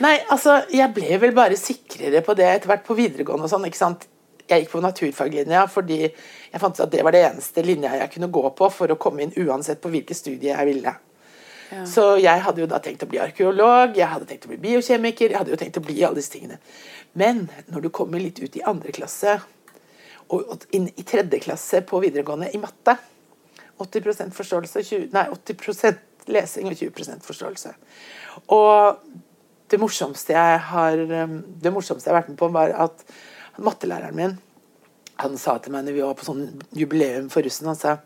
Nei, altså, jeg ble vel bare sikrere på det etter hvert på videregående og sånn, ikke sant? Jeg gikk på naturfaglinja, fordi jeg fant at det var det eneste linja jeg kunne gå på for å komme inn uansett på hvilke studier jeg ville. Ja. Så jeg hadde jo da tenkt å bli arkeolog, jeg hadde tenkt å bli biokjemiker, jeg hadde jo tenkt å bli alle disse tingene. Men når du kommer litt ut i andre klasse, og inn i tredje klasse på videregående i matte, åtti prosent forståelse, tjue, nei, åtti prosent lesing og tjue prosent forståelse. Og det morsomste jeg har, det morsomste jeg har vært med på var at mattelæreren min, han sa til meg når vi var på sånn jubileum for russen, han sa,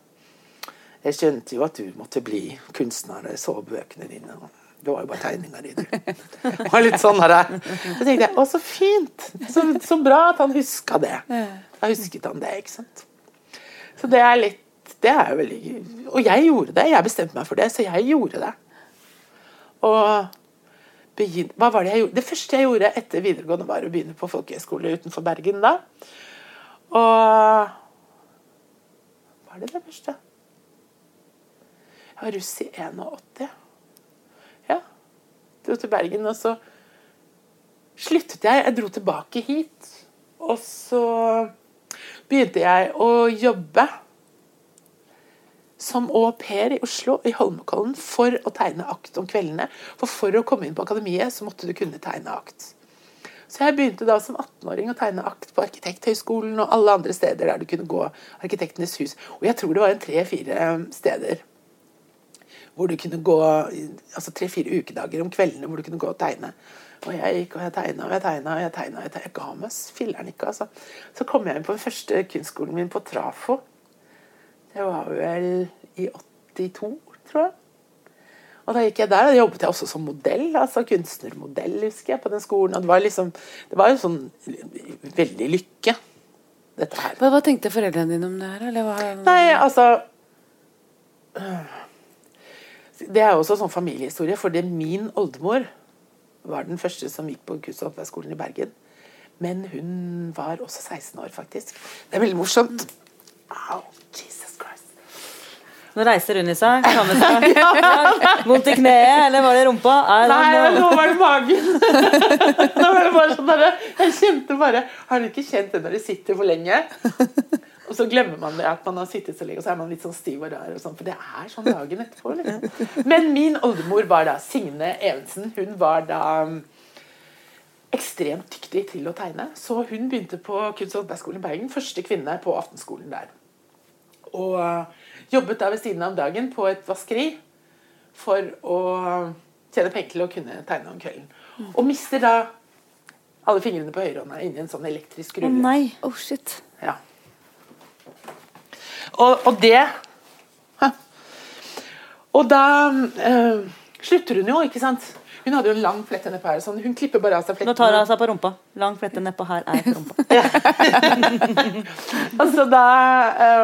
jeg skjønte jo at du måtte bli kunstner, jeg så bøkene dine, det var jo bare tegninger i det. Det var litt sånn her. Så tenkte jeg, å så fint, så, så bra at han husket det. Da husket han det, ikke sant? Så det er litt, det er jo veldig, og jeg gjorde det, jeg bestemte meg for det, så jeg gjorde det. Og hva var det jeg gjorde? Det første jeg gjorde etter videregående var å begynne på folkehøyskole utenfor Bergen da. Og var det det første? Jeg var russ i åttien. Ja. Dro til Bergen, og så sluttet jeg. Jeg dro tilbake hit. Og så begynte jeg å jobbe som au pair i Oslo, i Holmenkollen, for å tegne akt om kveldene. For for å komme inn på akademiet, så måtte du kunne tegne akt. Så jeg begynte da som atten-åring å tegne akt på Arkitekthøgskolen og alle andre steder der du kunne gå, Arkitektenes hus. Og jeg tror det var en tre-fire steder hvor du kunne gå, altså tre-fire ukedager om kveldene, hvor du kunne gå og tegne. Og jeg gikk, og jeg tegnet, og jeg tegnet, og jeg tegnet, og jeg tegnet. Jeg ga meg, filleren ikke, altså. Så kom jeg inn på den første kunstskolen min på Trafo. Det var vel i åttito, tror jeg. Og da gikk jeg der, og jobbet jeg også som modell, altså kunstnermodell, husker jeg, på den skolen. Og det var liksom, det var jo sånn veldig lykke, dette her. Hva, hva tenkte foreldrene dine om det her? Eller hva? Nei, altså, det er jo også sånn familiehistorie, fordi min oldemor var den første som gikk på kunst- og håndverksskolen i Bergen. Men hun var også seksten år, faktisk. Det er veldig morsomt. Au, Jesus Christ. Nå reiser hun i seg, kammer seg. Ja. Vondt i kneet, eller var det rumpa? Er Nei, nå var det magen. Nå var det bare sånn, jeg kjente bare, har du ikke kjent det når du sitter for lenge? Og så glemmer man det at man har sittet så lenge, og så er man litt sånn stiv og rar, og sånt, for det er sånn dagen etterpå. Liksom. Men min oldemor var da Signe Evensen, hun var da ekstremt dyktig til å tegne, så hun begynte på Kunst- og håndverksskolen i Bergen, første kvinne på aftenskolen der. Og jobbet da ved siden av dagen på et vaskeri for å tjene penger til å kunne tegne om kvelden. Mm. Og mister da alle fingrene på høyrehånda inni en sånn elektrisk rulle. Å oh, nei, oh shit. Ja. Og, og det... Hæ? Og da øh, slutter hun jo, ikke sant? Hun hadde jo en lang flette neppe her, sånn. Hun klipper bare av seg fletten. Nå tar hun av seg på rumpa. Lang flette neppe her er på rumpa. Altså da,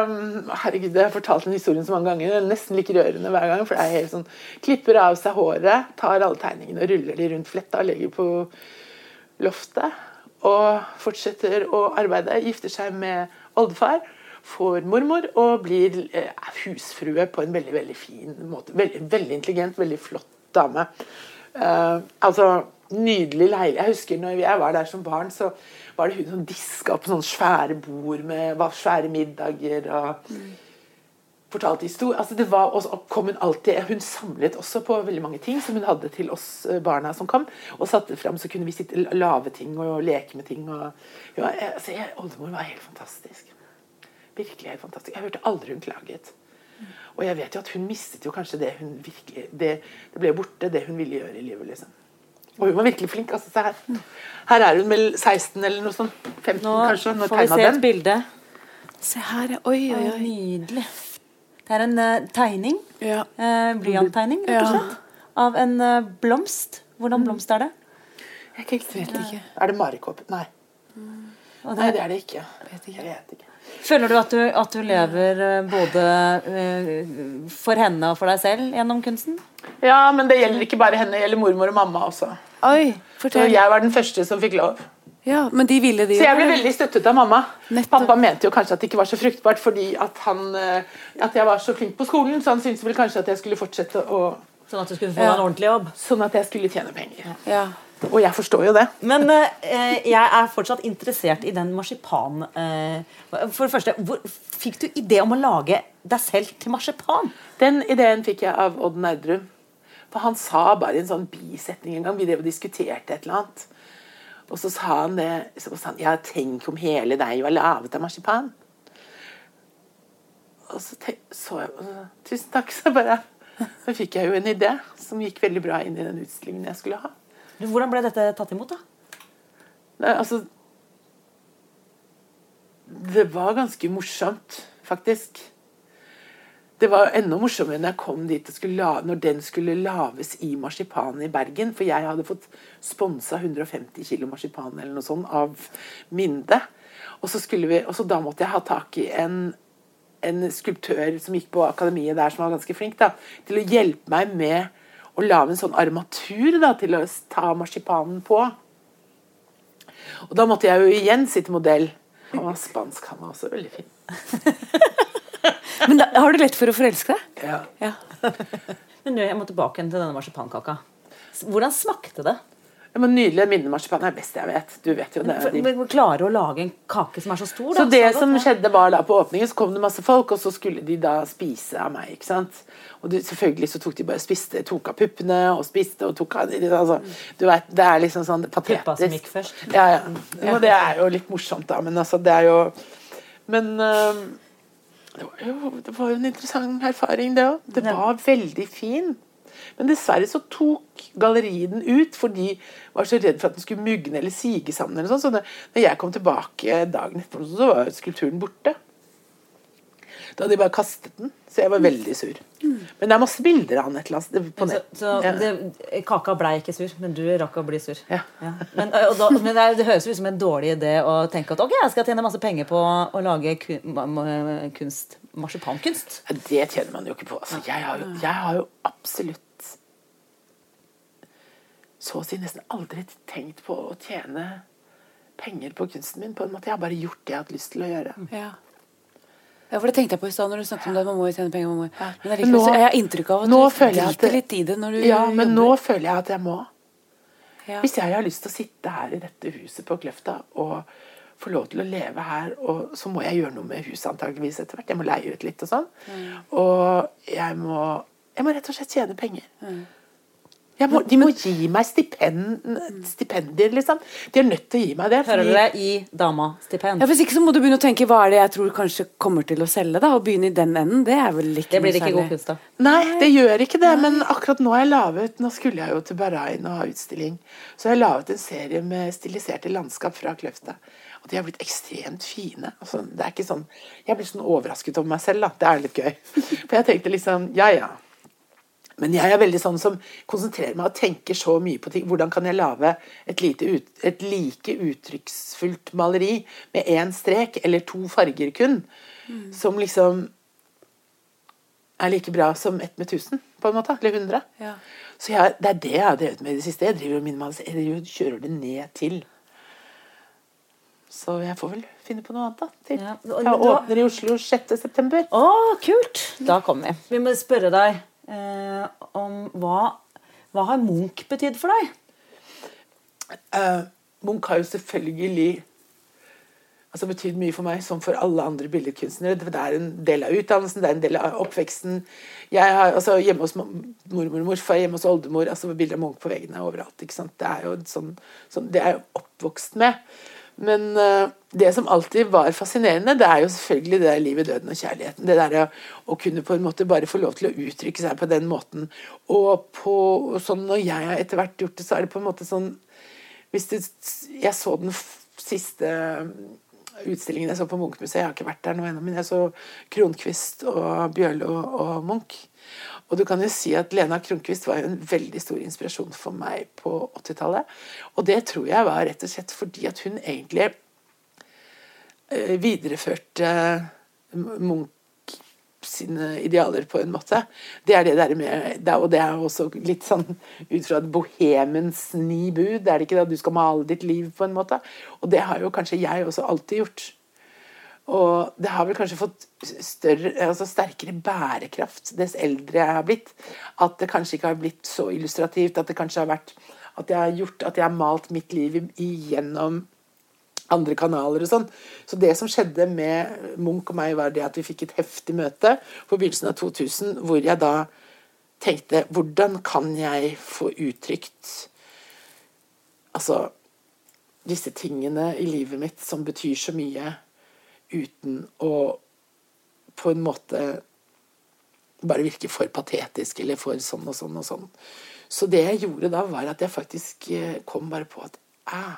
um, herregud, jeg har fortalt den historien så mange ganger, nesten like rørende hver gang, for det er helt sånn, klipper av seg håret, tar alle tegningene og ruller de rundt fletta, legger på loftet, og fortsetter å arbeide, gifter seg med oldefar, får mormor, og blir eh, husfrue på en veldig, veldig fin måte. Veldig, veldig intelligent, veldig flott dame. Uh, altså, nydelig leilighet. Jeg husker når jeg var der som barn, så var det hun som diska opp sånne svære bord med svære middager og mm. fortalte altså det var, og kom hun alltid, hun samlet også på veldig mange ting som hun hadde til oss barna som kom, og satte frem så kunne vi sitte lave ting og leke med ting og, ja, altså jeg, oldemor var helt fantastisk virkelig helt fantastisk, jeg hørte aldri hun klaget og jeg vet jo at hun mistet jo kanskje det hun virkelig det, det ble borte, det hun ville gjøre I livet liksom Og hun var virkelig flink, altså se her. Her er hun vel seksten eller noe sånt, femten Nå kanskje. Nå får vi se et bilde. Se her, oi, oi, oi. Nydelig. Det er en uh, tegning, ja. uh, blyanttegning, rett og slett, ja. Av en uh, blomst. Hvordan blomst er det? Jeg vet ikke. Er det marikåp? Nei. Mm. Det, Nei, det er det ikke. Jeg vet ikke. Jeg vet ikke. Føler du at du, at du lever både uh, for henne og for deg selv gjennom kunsten? Ja, men det gjelder ikke bare henne, det gjelder mormor og mamma også. Oi, fortell. Så jeg var den første som fikk lov. Ja, men de ville de. Så jeg ble veldig støttet av mamma. Nettopp. Pappa mente jo kanskje at det ikke var så fruktbart fordi at, han, at jeg var så flink på skolen, så han syntes vel kanskje at jeg skulle fortsette å... Sånn at du skulle få ja. En ordentlig jobb? Sånn at jeg skulle tjene penger. Ja. Og jeg forstår jo det. Men eh, jeg er fortsatt interessert I den marsipan. Eh, for det første, hvor, fikk du idé om å lage deg selv til marsipan? Den ideen fikk jeg av Odd Nerdrum. For han sa bare en sånn bisetning en gang, vi drev og diskuterte et eller annet. Og så sa han det, så sa han, ja, tenk om hele deg var lavet av marsipan. Og så, tenk, så jeg, og så, tusen takk, så bare. Så fikk jeg jo en idé som gikk veldig bra inn I den utstillingen jeg skulle ha. Hvordan ble dette tatt imot da? Nei, altså det var ganske morsomt faktisk det var enda morsommere når jeg kom dit og skulle la, når den skulle laves I marsipan I Bergen, for jeg hadde fått sponset hundre og femti kilo marsipan eller noe sånt av Minde og så, skulle vi, og så da måtte jeg ha tak I en, en skulptør som gikk på akademiet der som var ganske flink da, til å hjelpe meg med og lave en sånn armatur da, til å ta marsipanen på. Og da måtte jeg jo igjen sitte modell. Han var spansk, han var også veldig fin. Men da, har du lett for å forelske deg? Ja. ja. Men jeg må tilbake til denne marsipankaka. Hvordan smakte det? Ja, men nydelig, minnemarsipan er best jeg vet. Du vet jo det. Men, men, men klarer du å lage en kake som er så stor da? Så det så som godt, skjedde var da på åpningen, så kom det masse folk, og så skulle de da spise av meg, ikke sant? Og du, selvfølgelig så tok de bare spiste, tok av puppene, og spiste, og tok av... Altså, du vet, det er liksom sånn patetisk. Puppa som gikk først. Ja, ja. Og det er jo litt morsomt da, men altså, det er jo... Men... Øh, det, var jo, det var jo en interessant erfaring det også. Det var veldig fin. Men dessverre så tok gallerien ut, for de var så redde for at den skulle mugne eller sige sammen eller sånn, så når jeg kom tilbake dagen etter, så var skulpturen borte. Da hadde de bare kastet den, så jeg var veldig sur. Men det er masse bilder av han et eller annet på nett. Så, så det, kaka ble ikke sur, men du rakk å bli sur. Ja. Ja. Men, da, men det høres ut som en dårlig idé å tenke at ok, jeg skal tjene masse penger på å lage kunst, marsipankunst. Det tjener man jo ikke på. Altså, jeg, har jo, jeg har jo absolutt så å si nesten aldri tenkt på å tjene penger på kunsten min på en måte. Jeg har bare gjort det jeg har hatt lyst til å gjøre. Ja. Ja, for det tenkte jeg på I stedet når du snakket om det, man må jo tjene penger, man må. Men det er nå, så jeg har inntrykk av at du driter litt I det når du Ja, men jobber. Nå føler jeg at jeg må. Ja. Hvis jeg har lyst til å sitte her I dette huset på Kløfta og få lov til å leve her, og så må jeg gjøre noe med huset antageligvis etter hvert. Jeg må leie ut litt og sånn. Mm. Og jeg må, jeg må rett og slett tjene penger. Mm. Jeg må, de må gi meg stipend, stipendier, liksom. De er nødt til å gi meg det. Fordi... Hører du det I dama-stipend? Ja, hvis ikke så må du begynne å tenke, hva er det jeg tror kanskje kommer til å selge, da? Og begynne I den enden, det er vel ikke... Det blir ikke god kunst, da. Nei, det gjør ikke det, men akkurat nå har jeg lavet, nå skulle jeg jo til Bahrain og ha utstilling, så jeg har lavet en serie med stiliserte landskap fra Kløfta. Og de har blitt ekstremt fine. Altså, det er ikke sånn... Jeg blir sånn overrasket over meg selv, da. Det er litt gøy. For jeg tenkte liksom, ja, ja. Men jeg er veldig sånn som konsentrerer meg og tenker så mye på ting. Hvordan kan jeg lave et, lite ut, et like uttrykksfullt maleri med en strek eller to farger kun, mm. som liksom er like bra som ett med tusen, på en måte, eller hundre. Ja. Så jeg, det er det jeg har drevet med I det siste. Jeg driver min mann, jeg driver, kjører det ned til. Så jeg får vel finne på noe annet da til. Ja. Jeg åpner I Oslo sjette september. Åh, kult! Da kommer vi. Vi må spørre deg Eh, om hva, hva har Munch betydd for deg? Eh, Munch har jo selvfølgelig altså betydd mye for meg som for alle andre billedkunstnere. Det er en del av utdannelsen, det er en del av oppveksten. Jeg har, altså hjemme hos mormor og morfar, hjemme hos oldemor, altså bilder av Munch på veggene overalt, ikke sant? Det er jo sånn, sånn det er jo oppvokst med. Men uh, det som alltid var fascinerende, det er jo selvfølgelig det der livet, døden og kjærligheten. Det der å, å kunne på en måte bare få lov til å uttrykke seg på den måten. Og på, sånn når jeg har etter hvert gjort det, så er det på en måte sånn, hvis det, jeg så den siste utstillingen jeg så på Munch-museet, jeg har ikke vært der nå ennå, men jeg så Kronqvist og Bjørlo og, og Munch. Og du kan jo si at Lena Kronqvist var en veldig stor inspirasjon for meg på åttitallet. Og det tror jeg var rett og slett fordi at hun egentlig videreførte Munch sine idealer på en måte. Det er det der med, og det er også litt sånn ut fra bohemens ni bud, er det ikke det? Du skal male ditt liv på en måte. Og det har jo kanskje jeg også alltid gjort. Og det har vel kanskje fått større, altså sterkere bærekraft dess eldre jeg har blitt, at det kanskje ikke har blitt så illustrativt, at det kanskje har vært at jeg har gjort, at jeg har malt mitt liv igjennom andre kanaler og sånn. Så det som skjedde med Munch og meg var det at vi fikk et heftig møte på begynnelsen av to tusen, hvor jeg da tenkte, hvordan kan jeg få uttrykt altså disse tingene i livet mitt som betyr så mye uten å på en måte bare virke for patetisk eller for sånn og sånn og sånn. Så det jeg gjorde da var at jeg faktisk kom bare på at ah,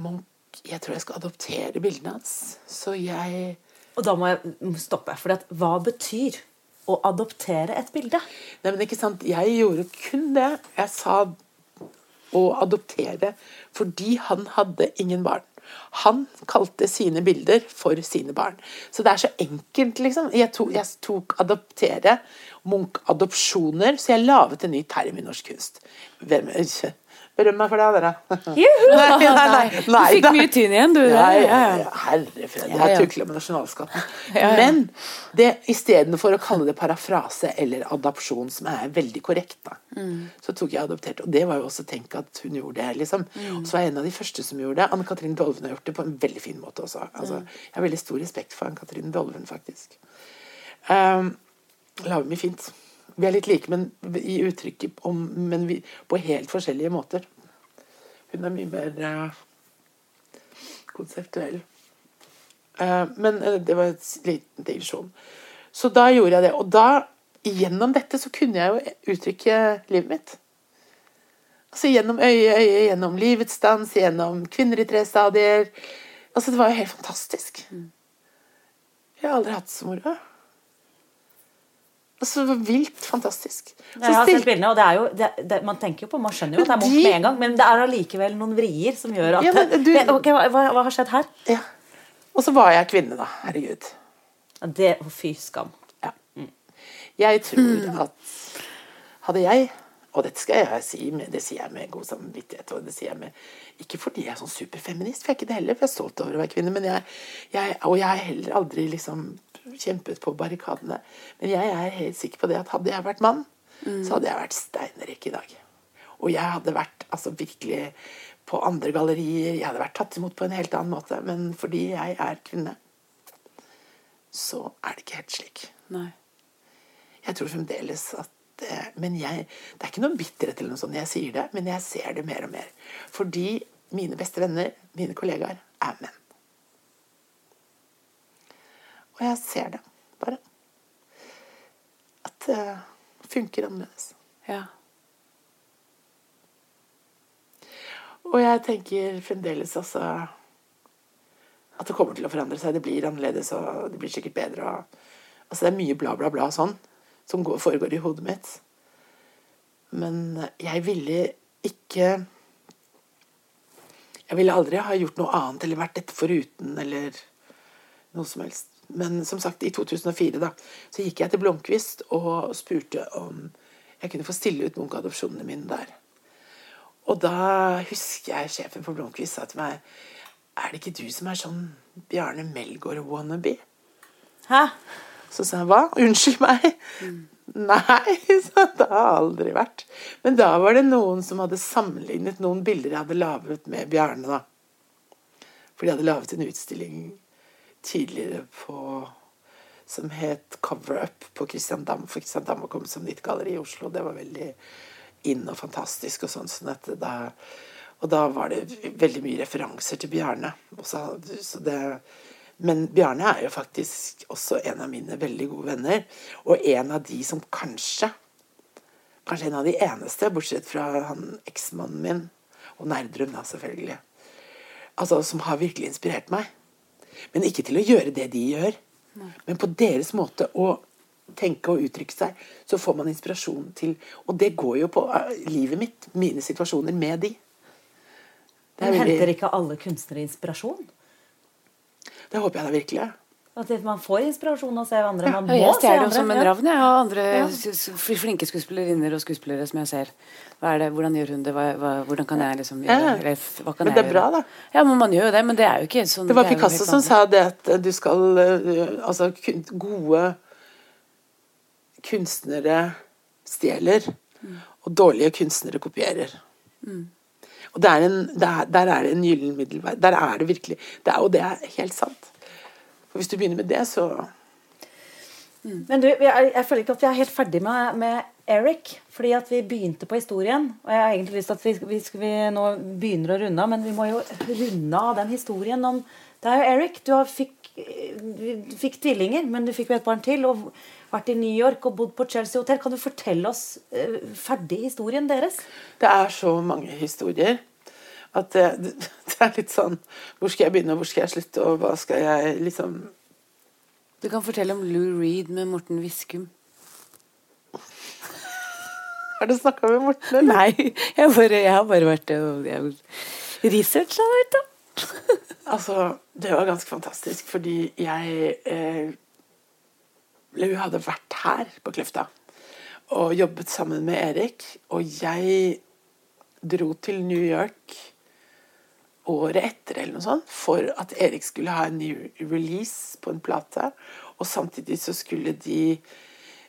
Munch, jeg tror jeg skal adoptere bildene hans. Så jeg... Og da må jeg stoppe, for hva betyr å adoptere et bilde? Nei, men ikke sant, jeg gjorde kun det. Jeg sa å adoptere, fordi han hadde ingen barn. Han kalte sine bilder for sine barn. Så det er så enkelt, liksom. Jeg tok, jeg tok adoptere, Munch-adopsjoner, så jeg lavet en ny term i norsk kunst. Hvem, berøm meg for det, dere. Juhu! Nei, nei, nei, nei, du fikk mye tyn igjen, du. Nei, ja, ja. Herrefred, jeg tuklet med nasjonalskatten. Men det, i stedet for å kalle det parafrase eller adopsjon, som er veldig korrekt, da, så tok jeg adoptert. Og det var jo også tenkt at hun gjorde det, liksom. Og så var jeg en av de første som gjorde det. Anne-Kathrine Dolven har gjort det på en veldig fin måte også. Altså, jeg har veldig stor respekt for Anne-Kathrine Dolven, faktisk. Um, laver mye fint. Vi er litt like, men i uttrykket om, men vi, på helt forskjellige måter. Hun er mye mer uh, konseptuell. Uh, men uh, det var en liten digresjon. Så da gjorde jeg det. Og da, gjennom dette, så kunne jeg jo uttrykke livet mitt. Altså gjennom øye, øye, gjennom livets dans, gjennom kvinner i tre stadier. Altså det var jo helt fantastisk. Jeg har aldri hatt så moro. Altså, vilt fantastisk. Så jeg har sett bildene, og det er jo, det, det, man tenker jo på, man skjønner jo at det er Munch med en gang, men det er allikevel noen vrier som gjør at... Ja, men, du, det, okay, hva, hva har skjedd her? Ja. Og så var jeg kvinne da, herregud. Det var fy skam. Ja. Mm. Jeg tror at hadde jeg, og dette skal jeg si, med, det sier jeg med god samvittighet, og det sier jeg med, ikke fordi jeg er sånn superfeminist, for jeg er ikke det heller, for jeg er stolt over å være kvinne, men jeg, jeg, og jeg er heller aldri liksom... kjempet på barrikadene. Men jeg er helt sikker på det at hadde jeg vært mann, mm. så hadde jeg vært steinrik i dag. Og jeg hadde vært altså virkelig på andre gallerier, jeg hadde vært tatt imot på en helt annen måte, men fordi jeg er kvinne, så er det ikke helt slik. Nei. Jeg tror fremdeles at men jeg, det er ikke noe bitterhet eller noe sånt jeg sier det, men jeg ser det mer og mer. Fordi mine beste venner, mine kollegaer, er menn. Og jeg ser det bare. At det funker annerledes. Ja. Og jeg tenker fremdeles altså at det kommer til å forandre seg. Det blir annerledes, og det blir sikkert bedre. Og, altså det er mye bla bla bla sånn, som går, foregår i hodet mitt. Men jeg ville ikke... Jeg ville aldri ha gjort noe annet, eller vært dette foruten, eller noe som helst. Men som sagt, i to tusen og fire da, så gikk jeg til Blomqvist og spurte om jeg kunne få stille ut Munch-adopsjonene mine der. Og da husker jeg sjefen på Blomqvist sa til meg, er det ikke du som er sånn Bjarne Melgaard-wannabe? Hæ? Så sa jeg, hva? Unnskyld meg. Mm. Nei, så det har aldri vært. Men da var det noen som hadde sammenlignet noen bilder jeg hadde laget med Bjarne da. For de hadde laget en utstilling tidligere på, som het Cover Up på Christian Dam, for Christian Dam kom som nytt galleri i Oslo. Det var veldig inn og fantastisk og sånn, sånn at da, og da var det veldig mye referanser til Bjarne. Og så, så det, men Bjarne er jo faktisk også en av mine veldig gode venner, og en av de som kanskje, kanskje en av de eneste, bortsett fra han eksmannen min, og Nærdrum da selvfølgelig, altså som har virkelig inspirert meg. Men ikke til å gjøre det de gjør. Nei. Men på deres måte å tenke og uttrykke seg, så får man inspirasjon til, og det går jo på livet mitt, mine situasjoner med de. Det er men henter veldig... ikke alle kunstnere inspirasjon? Det håper jeg da virkelig. At man får inspirasjon av å se andre, man ja, må se andre. Jeg ser som en ravn, jeg har andre ja. Flinke skuespillerinner og skuespillere som jeg ser. Hva er det, hvordan gjør hun det, hva, hva, hvordan kan jeg liksom gjøre ja. det, hva kan men jeg gjøre? Men det er bra da. Ja, men man gjør jo det, men det er jo ikke sånn. Det var det Picasso som sa det at du skal, altså gode kunstnere stjeler, mm. og dårlige kunstnere kopierer. Mm. Og det er en, der, der er det en gyllen middelvei, der er det virkelig, det er, og det er helt sant. For hvis du begynner med det, så... Mm. Men du, jeg, jeg føler ikke at vi er helt ferdig med, med Eric, fordi at vi begynte på historien, og jeg har egentlig lyst til at vi, vi, vi nå begynner å runde, men vi må jo runde av den historien om... Det er jo Eric, du har fikk, du fikk tvillinger, men du fikk jo et barn til, og vært i New York og bodd på Chelsea Hotel. Kan du fortelle oss ferdig historien deres? Det er så mange historier, at det, det er litt sånn, hvor skal jeg begynne, og hvor skal jeg slutte, og hva skal jeg liksom... Du kan fortelle om Lou Reed med Morten Viskum. Har du snakket med Morten, eller? Nei, jeg, bare, jeg har bare vært og researchet litt da. Altså, det var ganske fantastisk, fordi jeg eh, Lou hadde vært her på Kløfta, og jobbet sammen med Erik, og jeg dro til New York året etter eller noe sånt, for at Erik skulle ha en ny release på en plate, og samtidig så skulle de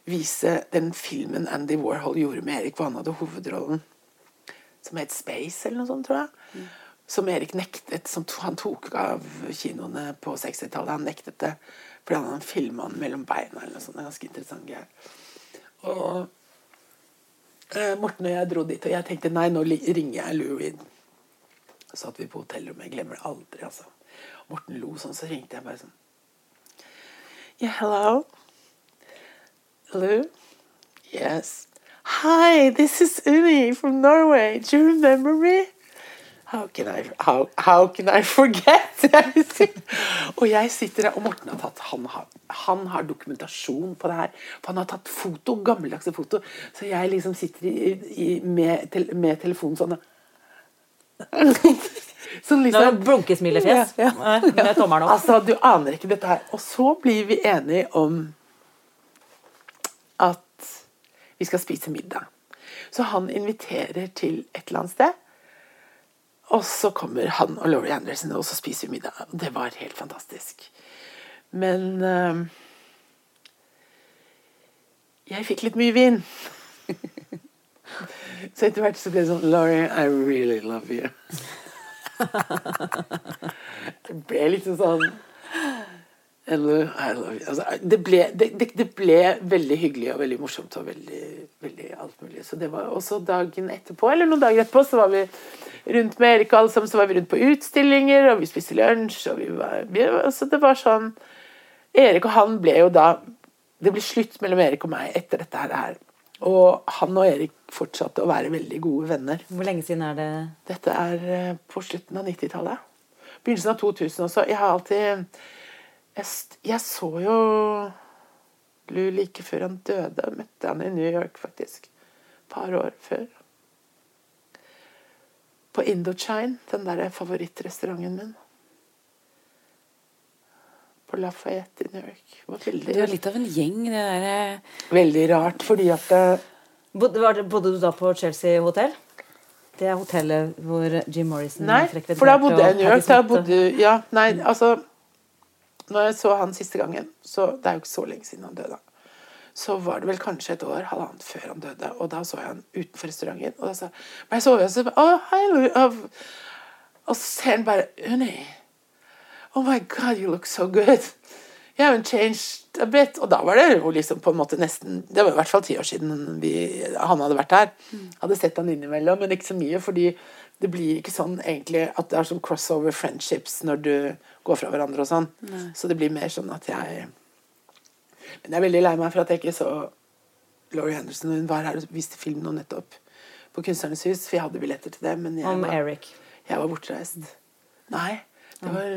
vise den filmen Andy Warhol gjorde med Erik, hvor han hadde hovedrollen, som het Space eller noe sånt, tror jeg, som Erik nektet, som to, han tok av kinoene på sekstitallet, han nektet det, fordi han hadde filmet han mellom beina eller noe sånt, det er ganske interessant greier. Og Morten og jeg dro dit, og jeg tenkte, nei, nå ringer jeg Lou Reed. Så satt vi på hotellrommet, jeg glemmer det aldri, altså. Morten lo sånn, så ringte jeg bare sånn. Yeah, hello? Lou? Yes. Hi, this is Uni from Norway. Do you remember me? How can I, how, how can I forget? Og jeg sitter der, og Morten har tatt, han har, han har dokumentasjon på det her, for han har tatt foto, gammeldagse foto, så jeg liksom sitter i, i, med, tel, med telefonen sånn, sånn liksom, blunkesmilefjes ja, ja. Med tommeren opp. Altså, du aner ikke dette her. Og så blir vi enige om at vi skal spise middag. Så han inviterer til et eller annet sted, og så kommer han og Laurie Anderson, og så spiser vi middag. Det var helt fantastisk. Men øh, jeg fikk litt mye vin. Så etter hvert så ble det sånn, Laurie, I really love you. Det ble liksom sånn, eller, I love you. Altså, det, ble, det, det ble veldig hyggelig og veldig morsomt og veldig, veldig alt mulig. Så det var også dagen etterpå, eller noen dager etterpå, så var vi... rundt med Erik og alle sammen, så var vi rundt på utstillinger, og vi spiste lunsj, og vi var, vi, altså det var sånn, Erik og han ble jo da, det ble slutt mellom Erik og meg etter dette her, og han og Erik fortsatte å være veldig gode venner. Hvor lenge siden er det? Dette er på slutten av nittitallet, begynnelsen av to tusen også. Jeg har alltid, jeg, jeg så jo Lou like før han døde, møtte han i New York faktisk, et par år før. På Indochine, den der favorittrestauranten min. På Lafayette i New York. Det var veldig... Du er litt av en gjeng, det der... Veldig rart, fordi at... Det... Bodde du da på Chelsea Hotel? Det er hotellet hvor Jim Morrison... Nei, for da bodde jeg i New York. Da bodde... Ja, nei, altså... Når jeg så han siste gangen, så det er jo ikke så lenge siden han døde, så var det vel kanskje et år, halvannet før han døde, og da så jeg han utenfor restauranten, og da sa jeg, men jeg så jo, og så, oh, hei, Lou, og så ser han bare, Uni, oh my god, you look so good. You haven't changed a bit. Og da var det jo liksom på en måte nesten, det var i hvert fall ti år siden vi, han hadde vært her. Hadde sett han innimellom, men ikke så mye, fordi det blir ikke sånn egentlig at det er sånn crossover friendships når du går fra hverandre og sånn. Nei. Så det blir mer sånn at jeg, men jeg er veldig lei meg for at jeg ikke så Laurie Anderson, hun var her og viste filmen nå nettopp på Kunstnernes hus, for jeg hadde billetter til det, men jeg var, Eric. Jeg var bortreist. Nei, det var...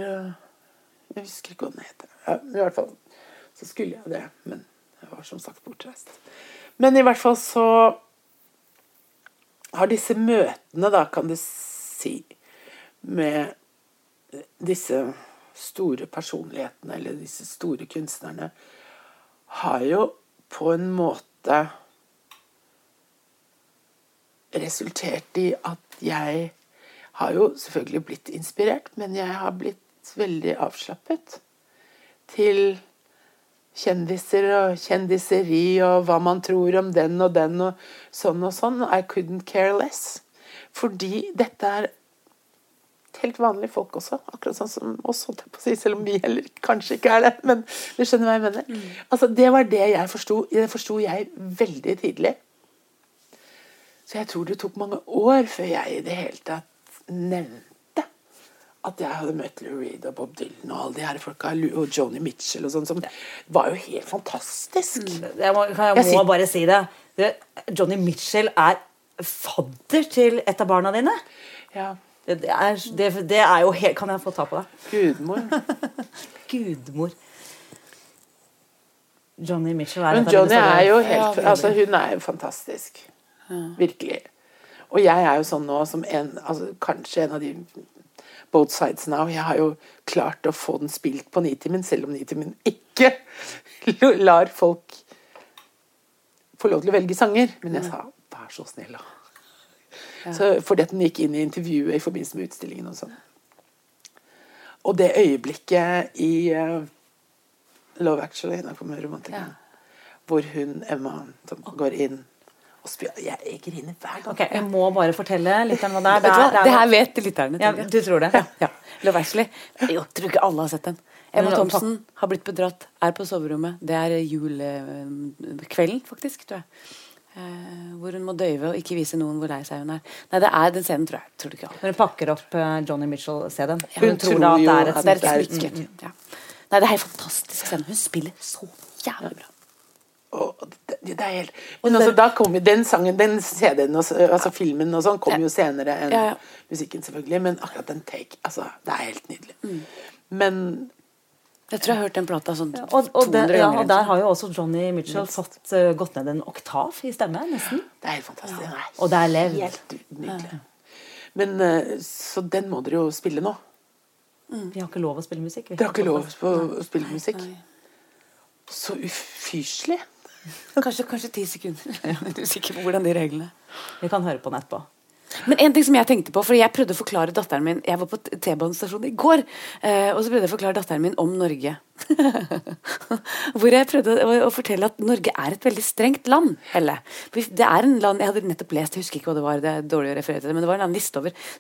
Jeg husker ikke hva den heter. Ja, i hvert fall så skulle jeg det, men jeg var som sagt bortreist. Men i hvert fall så har disse møtene da, kan du si, med disse store personlighetene, eller disse store kunstnerne, har jo på en måte resultert i at jeg har jo selvfølgelig blitt inspirert, men jeg har blitt veldig avslappet til kjendiser og kjendiseri og hva man tror om den og den og sånn og sånn. I couldn't care less. Fordi dette er helt vanlige folk også, akkurat sånn som oss, holdt jeg på å si, selv om vi heller kanskje ikke er det, men du skjønner hva jeg mener. Mm. Altså, det var det jeg forstod, det forstod jeg veldig tidlig. Så jeg tror det tok mange år før jeg i det hele tatt nevnte at jeg hadde møtt Lou Reed og Bob Dylan og alle de her folka, og Joni Mitchell og sånn, som var jo helt fantastisk. Mm. Jeg må, jeg må jeg bare si det. det. Joni Mitchell er fadder til et av barna dine. Ja. Det, det, er, det, det er jo helt... Kan jeg få ta på deg? Gudmor. Gudmor. Joni Mitchell er et av dine. Men Joni er jo helt... Ja, altså, hun er jo fantastisk. Ja. Virkelig. Og jeg er jo sånn nå som en... Altså, kanskje en av de... Both Sides Now. Jeg har jo klart å få den spilt på Nitimen, selv om Nitimen ikke lar folk få lov til å velge sanger. Men jeg sa, vær så snill. Ja. Så for det den gikk inn i intervjuet i forbindelse med utstillingen og sånn. Og det øyeblikket i uh, Love Actually, da kommer romantikken, ja. Hvor hun, Emma, som går inn, jeg griner hver gang. Ok, jeg må bare fortelle litt om hva det er. Det, er, det, er, det her vet lytterne. Ja, du tror det? Ja. ja. Love Actually. Jeg tror ikke alle har sett den. Emma Thompson har blitt bedratt, er på soverommet. Det er julekvelden, faktisk, tror jeg. Eh, hvor hun må døyve og ikke vise noen hvor lei seg hun er. Nei, det er den scenen, tror jeg. Tror ikke alle. Når hun pakker opp uh, Joni Mitchell, ser den. Ja, hun, hun tror, tror da at det er et, det er et smykke. Mm, ja. Nei, det er en fantastisk scene. Hun spiller så jævlig bra. Og det, det er helt men altså, da kom jo den sangen, den C D-en og, altså filmen og sånn kom jo senere enn ja, ja. Musikken selvfølgelig, men akkurat den take altså, det er helt nydelig mm. men jeg tror jeg har hørt den plata sånn ja, og, og to hundre det, ja, ganger og der har jo også Joni Mitchell fått uh, gått ned en oktav i stemmen nesten det er helt fantastisk, ja. Og det er levd helt nydelig ja. Men uh, så den må dere jo spille nå mm. vi har ikke lov å spille musikk dere har ikke lov å spille musikk nei, nei. Så ufyselig Kanskje, kanskje ti sekunder. Jeg er usikker på hvordan de reglene. Vi kan høre på nett på. Men en ting som jeg tenkte på, for jeg prøvde å forklare datteren min, jeg var på T-banestasjonen i går, og så prøvde jeg å forklare datteren min om Norge. Hvor jeg prøvde å fortelle at Norge er et veldig strengt land, Helle. Det er en land, jeg hadde nettopp lest, jeg husker ikke hva det var, det er dårlig å referere til det, men det var en annen liste over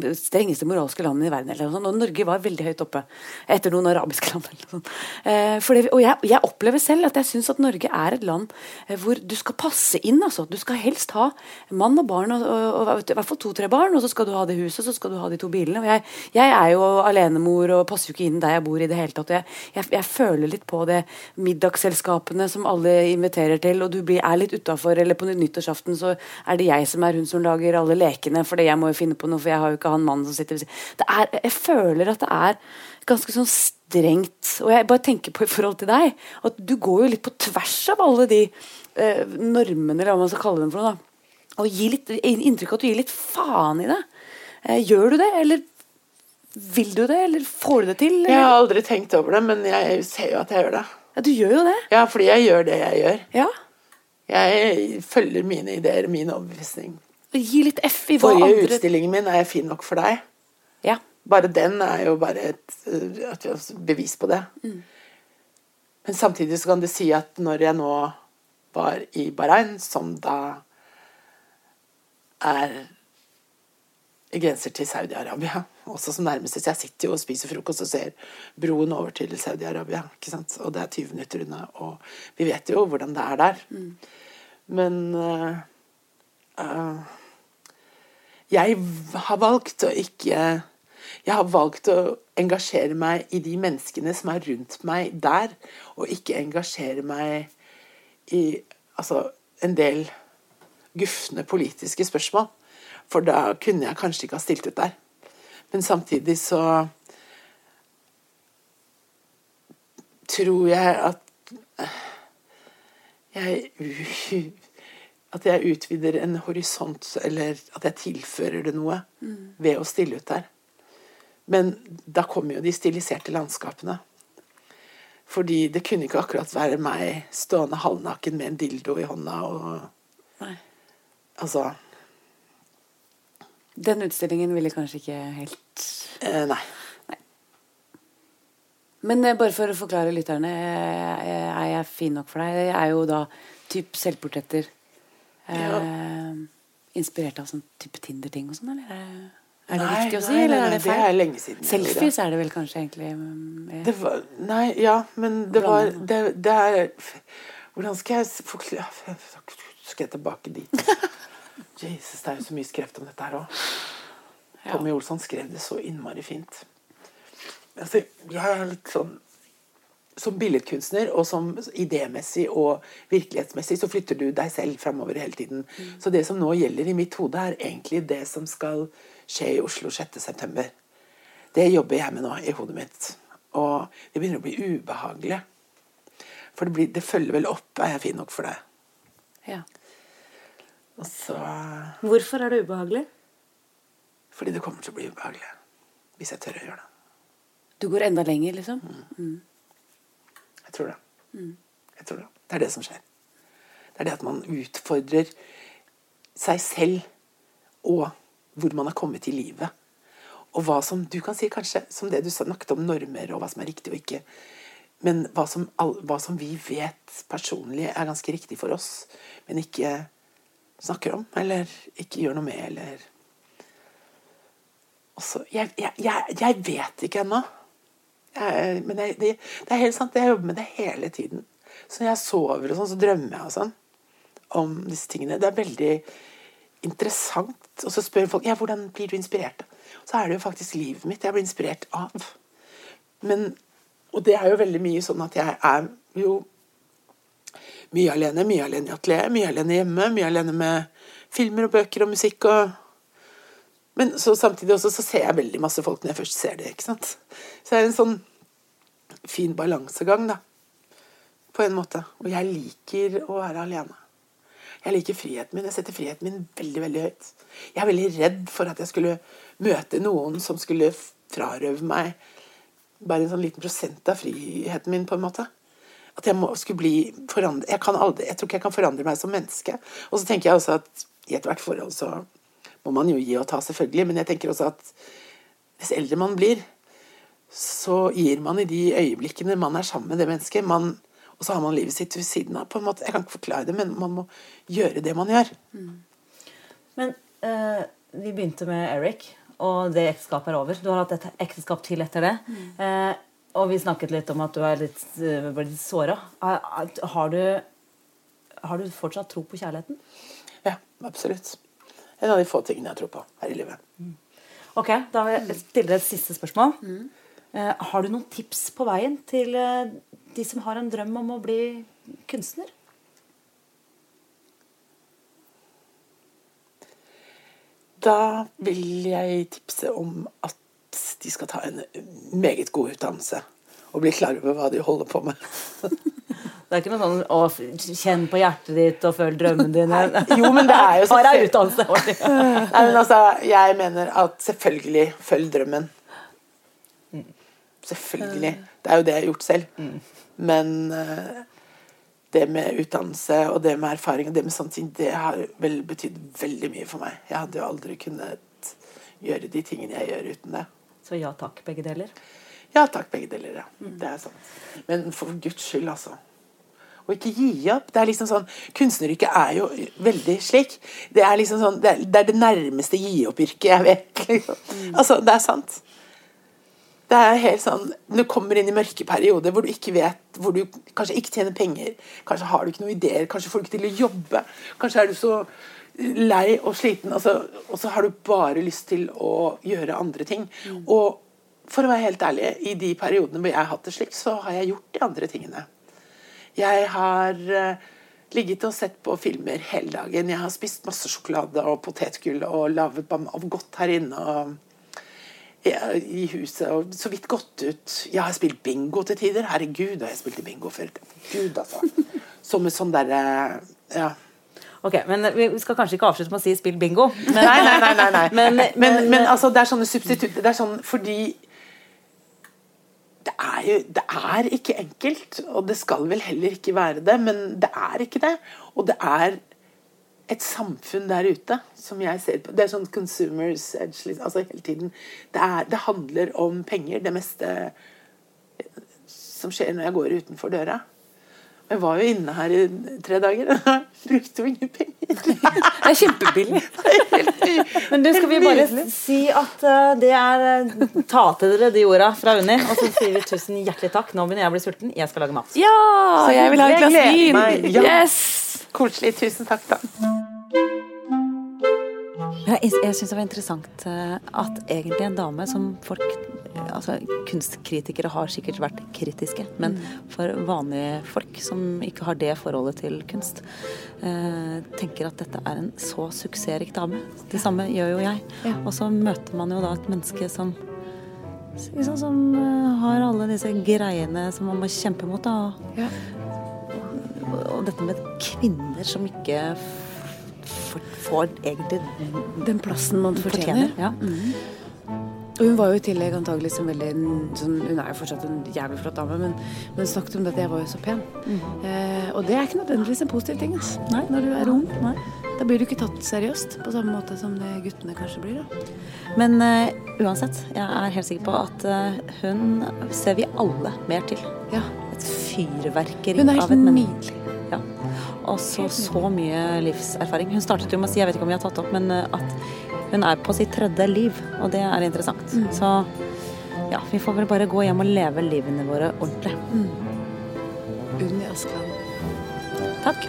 de strengeste moralske landene i verden, eller noe sånt, og Norge var veldig høyt oppe, etter noen arabiske land, eller noe sånt. For det, og jeg, jeg opplever selv at jeg synes at Norge er et land hvor du skal passe inn, altså. Du skal helst ha mann og barn og, og i hvert fall to-tre barn, og så skal du ha det huset, så skal du ha de to bilene. Jeg, jeg er jo alenemor, og passer jo ikke inn der jeg bor i det hele tatt. Jeg, jeg, jeg føler litt på det middagsselskapene som alle inviterer til, og du blir, er litt utenfor, eller på nyttårsaften så er det jeg som er hun som lager alle lekene, for det jeg må jo finne på noe, for jeg har jo ikke han mannen som sitter ved siden. Jeg føler at det er ganske sånn strengt, og jeg bare tenker på i forhold til deg, at du går jo litt på tvers av alle de eh, normene, eller hva man skal kalle dem for noe da. Og gi litt inntrykk at du gir litt faen i det. Gjør du det, eller vil du det, eller får du det til? Eller? Jeg har aldri tenkt over det, men jeg ser jo at jeg gjør det. Ja, du gjør jo det. Ja, fordi jeg gjør det jeg gjør. Ja. Jeg følger mine ideer, min overbevisning. Gi litt F i hva andre... Forrige utstillingen min er jeg fin nok for deg. Ja. Bare den er jo bare et, et bevis på det. Mm. Men samtidig så kan du si at når jeg nå var i Bahrain, som da er grenser til Saudi-Arabia, også som nærmest. Jeg sitter jo og spiser frokost og ser broen over til Saudi-Arabia, ikke sant? Og det er tyve minutter unna, og vi vet jo hvordan det er der. Mm. Men uh, uh, jeg har valgt å ikke... Jeg har valgt å engasjere meg i de menneskene som er rundt meg der, og ikke engasjere meg i altså, en del guffende politiske spørsmål. For da kunne jeg kanskje ikke ha stilt ut der. Men samtidig så tror jeg at jeg, at jeg utvider en horisont, eller at jeg tilfører det noe mm. ved å stille ut der. Men da kommer jo de stiliserte landskapene. Fordi det kunne ikke akkurat være meg stående halvnaken med en dildo I hånda. Og, Nei. Altså... Den utstillingen ville kanskje ikke helt... Eh, nei. nei. Men eh, bare for å forklare lytterne, eh, er jeg fin nok for deg? Jeg er jo da typ selvportretter eh, ja. Inspirert av sånn type Tinder-ting og sånn, eller? Er det nei, riktig å si, nei, eller er det feil? Det er lenge siden. Selfies er det vel kanskje egentlig? Eh, det var, nei, ja, men det var... Det, det er, hvordan skal jeg forklare... Skal jeg tilbake dit? Jesus, det er jo så mye skrevet om dette her også. Tommy Olsson skrev det så innmari fint. Altså, jeg er litt sånn, som billedkunstner, og som idémessig og virkelighetsmessig, så flytter du deg selv fremover hele tiden. Mm. Så det som nå gjelder I mitt hode er egentlig det som skal skje I Oslo sjette september. Det jobber jeg med nå I hodet mitt. Og det begynner å bli ubehagelig. For det, blir, det følger vel opp, er jeg fin nok for det. Ja. Så, Hvorfor er det ubehagelig? Fordi det kommer til å bli ubehagelig hvis jeg tør å gjøre det. Du går enda lenger, liksom? Mm. Mm. Jeg tror det. Mm. Jeg tror det. Det er det som skjer. Det er det at man utfordrer seg selv og hvor man har kommet I livet. Og hva som, du kan si kanskje, som det du snakket om normer og hva som er riktig og ikke, men hva som, hva som vi vet personlig er ganske riktig for oss, men ikke snakker om, eller ikke gjør noe med, eller... Også, jeg, jeg, jeg vet ikke ennå. Jeg, men jeg, det, det er helt sant, jeg jobber med det hele tiden. Så når jeg sover og sånn, så drømmer jeg og sånn, om disse tingene. Det er veldig interessant. Og så spør folk, ja, hvordan blir du inspirert? Så er det jo faktisk livet mitt jeg blir inspirert av. Men, og det er jo veldig mye sånn at jeg er jo... Mye alene, mye alene I atelier, mye alene hjemme, mye alene med filmer og bøker og musikk. Og... Men så samtidig også så ser jeg veldig masse folk når jeg først ser det, ikke sant? Så det er en sånn fin balansegang, da. På en måte. Og jeg liker å være alene. Jeg liker friheten min. Jeg setter friheten min veldig, veldig høyt. Jeg er veldig redd for at jeg skulle møte noen som skulle frarøve meg bare en sånn liten prosent av friheten min, på en måte. At jeg må, skulle bli forandret. Jeg, kan aldri, jeg tror ikke jeg kan forandre meg som menneske. Og så tenker jeg også at I et hvert forhold så må man jo gi og ta selvfølgelig, men jeg tenker også at hvis eldre man blir, så gir man I de øyeblikkene man er sammen med det mennesket, man, og så har man livet sitt ved siden av, på en måte. Jeg kan ikke forklare det, men man må gjøre det man gjør. Mm. Men uh, vi begynte med Erik, og det ekteskapet er over. Du har hatt et ekteskap til etter det. Mm. Uh, Og vi snakket litt om at du er litt, uh, litt såret. Har du, har du fortsatt tro på kjærligheten? Ja, absolutt. En av de få tingene jeg tror på her I livet. Mm. Ok, da vil jeg stille et siste spørsmål. Mm. Uh, har du noen tips på veien til uh, de som har en drøm om å bli kunstner? Da vil jeg tipse om at de skal ta en meget god utdannelse og bli klar over hva de holder på med. Det er ikke noe sånn å kjenne på hjertet ditt og føle drømmen din. Nei, jo, men det er jo så Bare utdannelse. Nei, men altså, jeg mener at selvfølgelig følg drømmen. Selvfølgelig. Det er jo det jeg har gjort selv. Men det med utdannelse og det med erfaring og det med sånne ting, det har vel betydd veldig mye for meg. Jeg hadde jo aldri kunnet gjøre de tingene jeg gjør uten det. Så ja takk, begge deler? Ja takk, begge deler, ja. Mm. Det er sant. Men for Guds skyld, altså. og ikke gi opp. Det er liksom sånn, kunstneryrket er jo veldig slik. Det er liksom sånn, det er det, er det nærmeste gi opp-yrket jeg vet. Liksom. Altså, det er sant. Det er helt sånn, når du kommer inn I mørke perioder hvor du ikke vet, hvor du kanskje ikke tjener penger, kanskje har du ikke noen ideer, kanskje får du ikke til å jobbe, kanskje er du så lei og sliten, altså, og så har du bare lyst til å gjøre andre ting. Mm. Og for å være helt ærlig, I de periodene hvor jeg har hatt det slik, så har jeg gjort de andre tingene. Jeg har ligget og sett på filmer hele dagen. Jeg har spist masse sjokolade og potetgull og lavet av godt her inne og I huset og så vidt gått ut. Jeg har spilt bingo til tider. Herregud, har jeg spilt bingo før. Gud, altså. Som en sånn der, ja. Ok, men vi skal kanskje ikke avslutte med å si spill bingo. Men, nei, nei, nei, nei. nei. Men, men, men, men altså, det er sånne substitutter. Det er sånn, fordi... Det er jo, det er ikke enkelt, og det skal vel heller ikke være det, men det er ikke det. Og det er et samfunn der ute, som jeg ser på. Det er sånn consumers edge, altså hele tiden. Det, er, det handler om penger, det meste som skjer når jeg går utenfor døra. Jeg var jo inne her I tre dager, og jeg brukte jo ingen penger. Det er kjempebillig. Men du, skal vi bare si at det er ta til dere de ordene fra Unni, og så sier vi tusen hjertelig takk. Nå begynner jeg å bli sulten, jeg skal lage mat. Ja, så jeg vil ha et glass vin. Ja. Yes! Koselig, tusen takk da. Jeg, jeg synes det var interessant at egentlig en dame som folk, altså kunstkritikere har sikkert vært kritiske, men for vanlige folk som ikke har det forholdet til kunst, eh, tenker at dette er en så suksessrik dame. Det samme gjør jo jeg. Og så møter man jo da et menneske som, liksom, som har alle disse greiene som man må kjempe mot. Da. Og, og dette med kvinner som ikke... får egentlig den plassen man fortjener, fortjener ja. Mm. Og hun var jo I tillegg antagelig som veldig sånn, hun er jo fortsatt en jævlig flott dame men, men hun snakket om det at jeg var jo så pen mm. eh, og det er ikke nødvendigvis en positiv ting altså. Nei, når du er ung Nei. Da blir du ikke tatt seriøst på samme måte som det guttene kanskje blir da. Men uh, uansett, jeg er helt sikker på at uh, hun ser vi alle mer til ja. Et fyrverkeri av et menneske. Hun er helt nydelig Ja. Og så så mye livserfaring. Hun startet jo med å si, jeg vet ikke om jeg har tatt opp, men at hun er på sitt tredje liv, og det er interessant. Mm. Så ja, vi får vel bare gå hjem og leve livene våre ordentlig. Mm. Unni Askeland. Takk.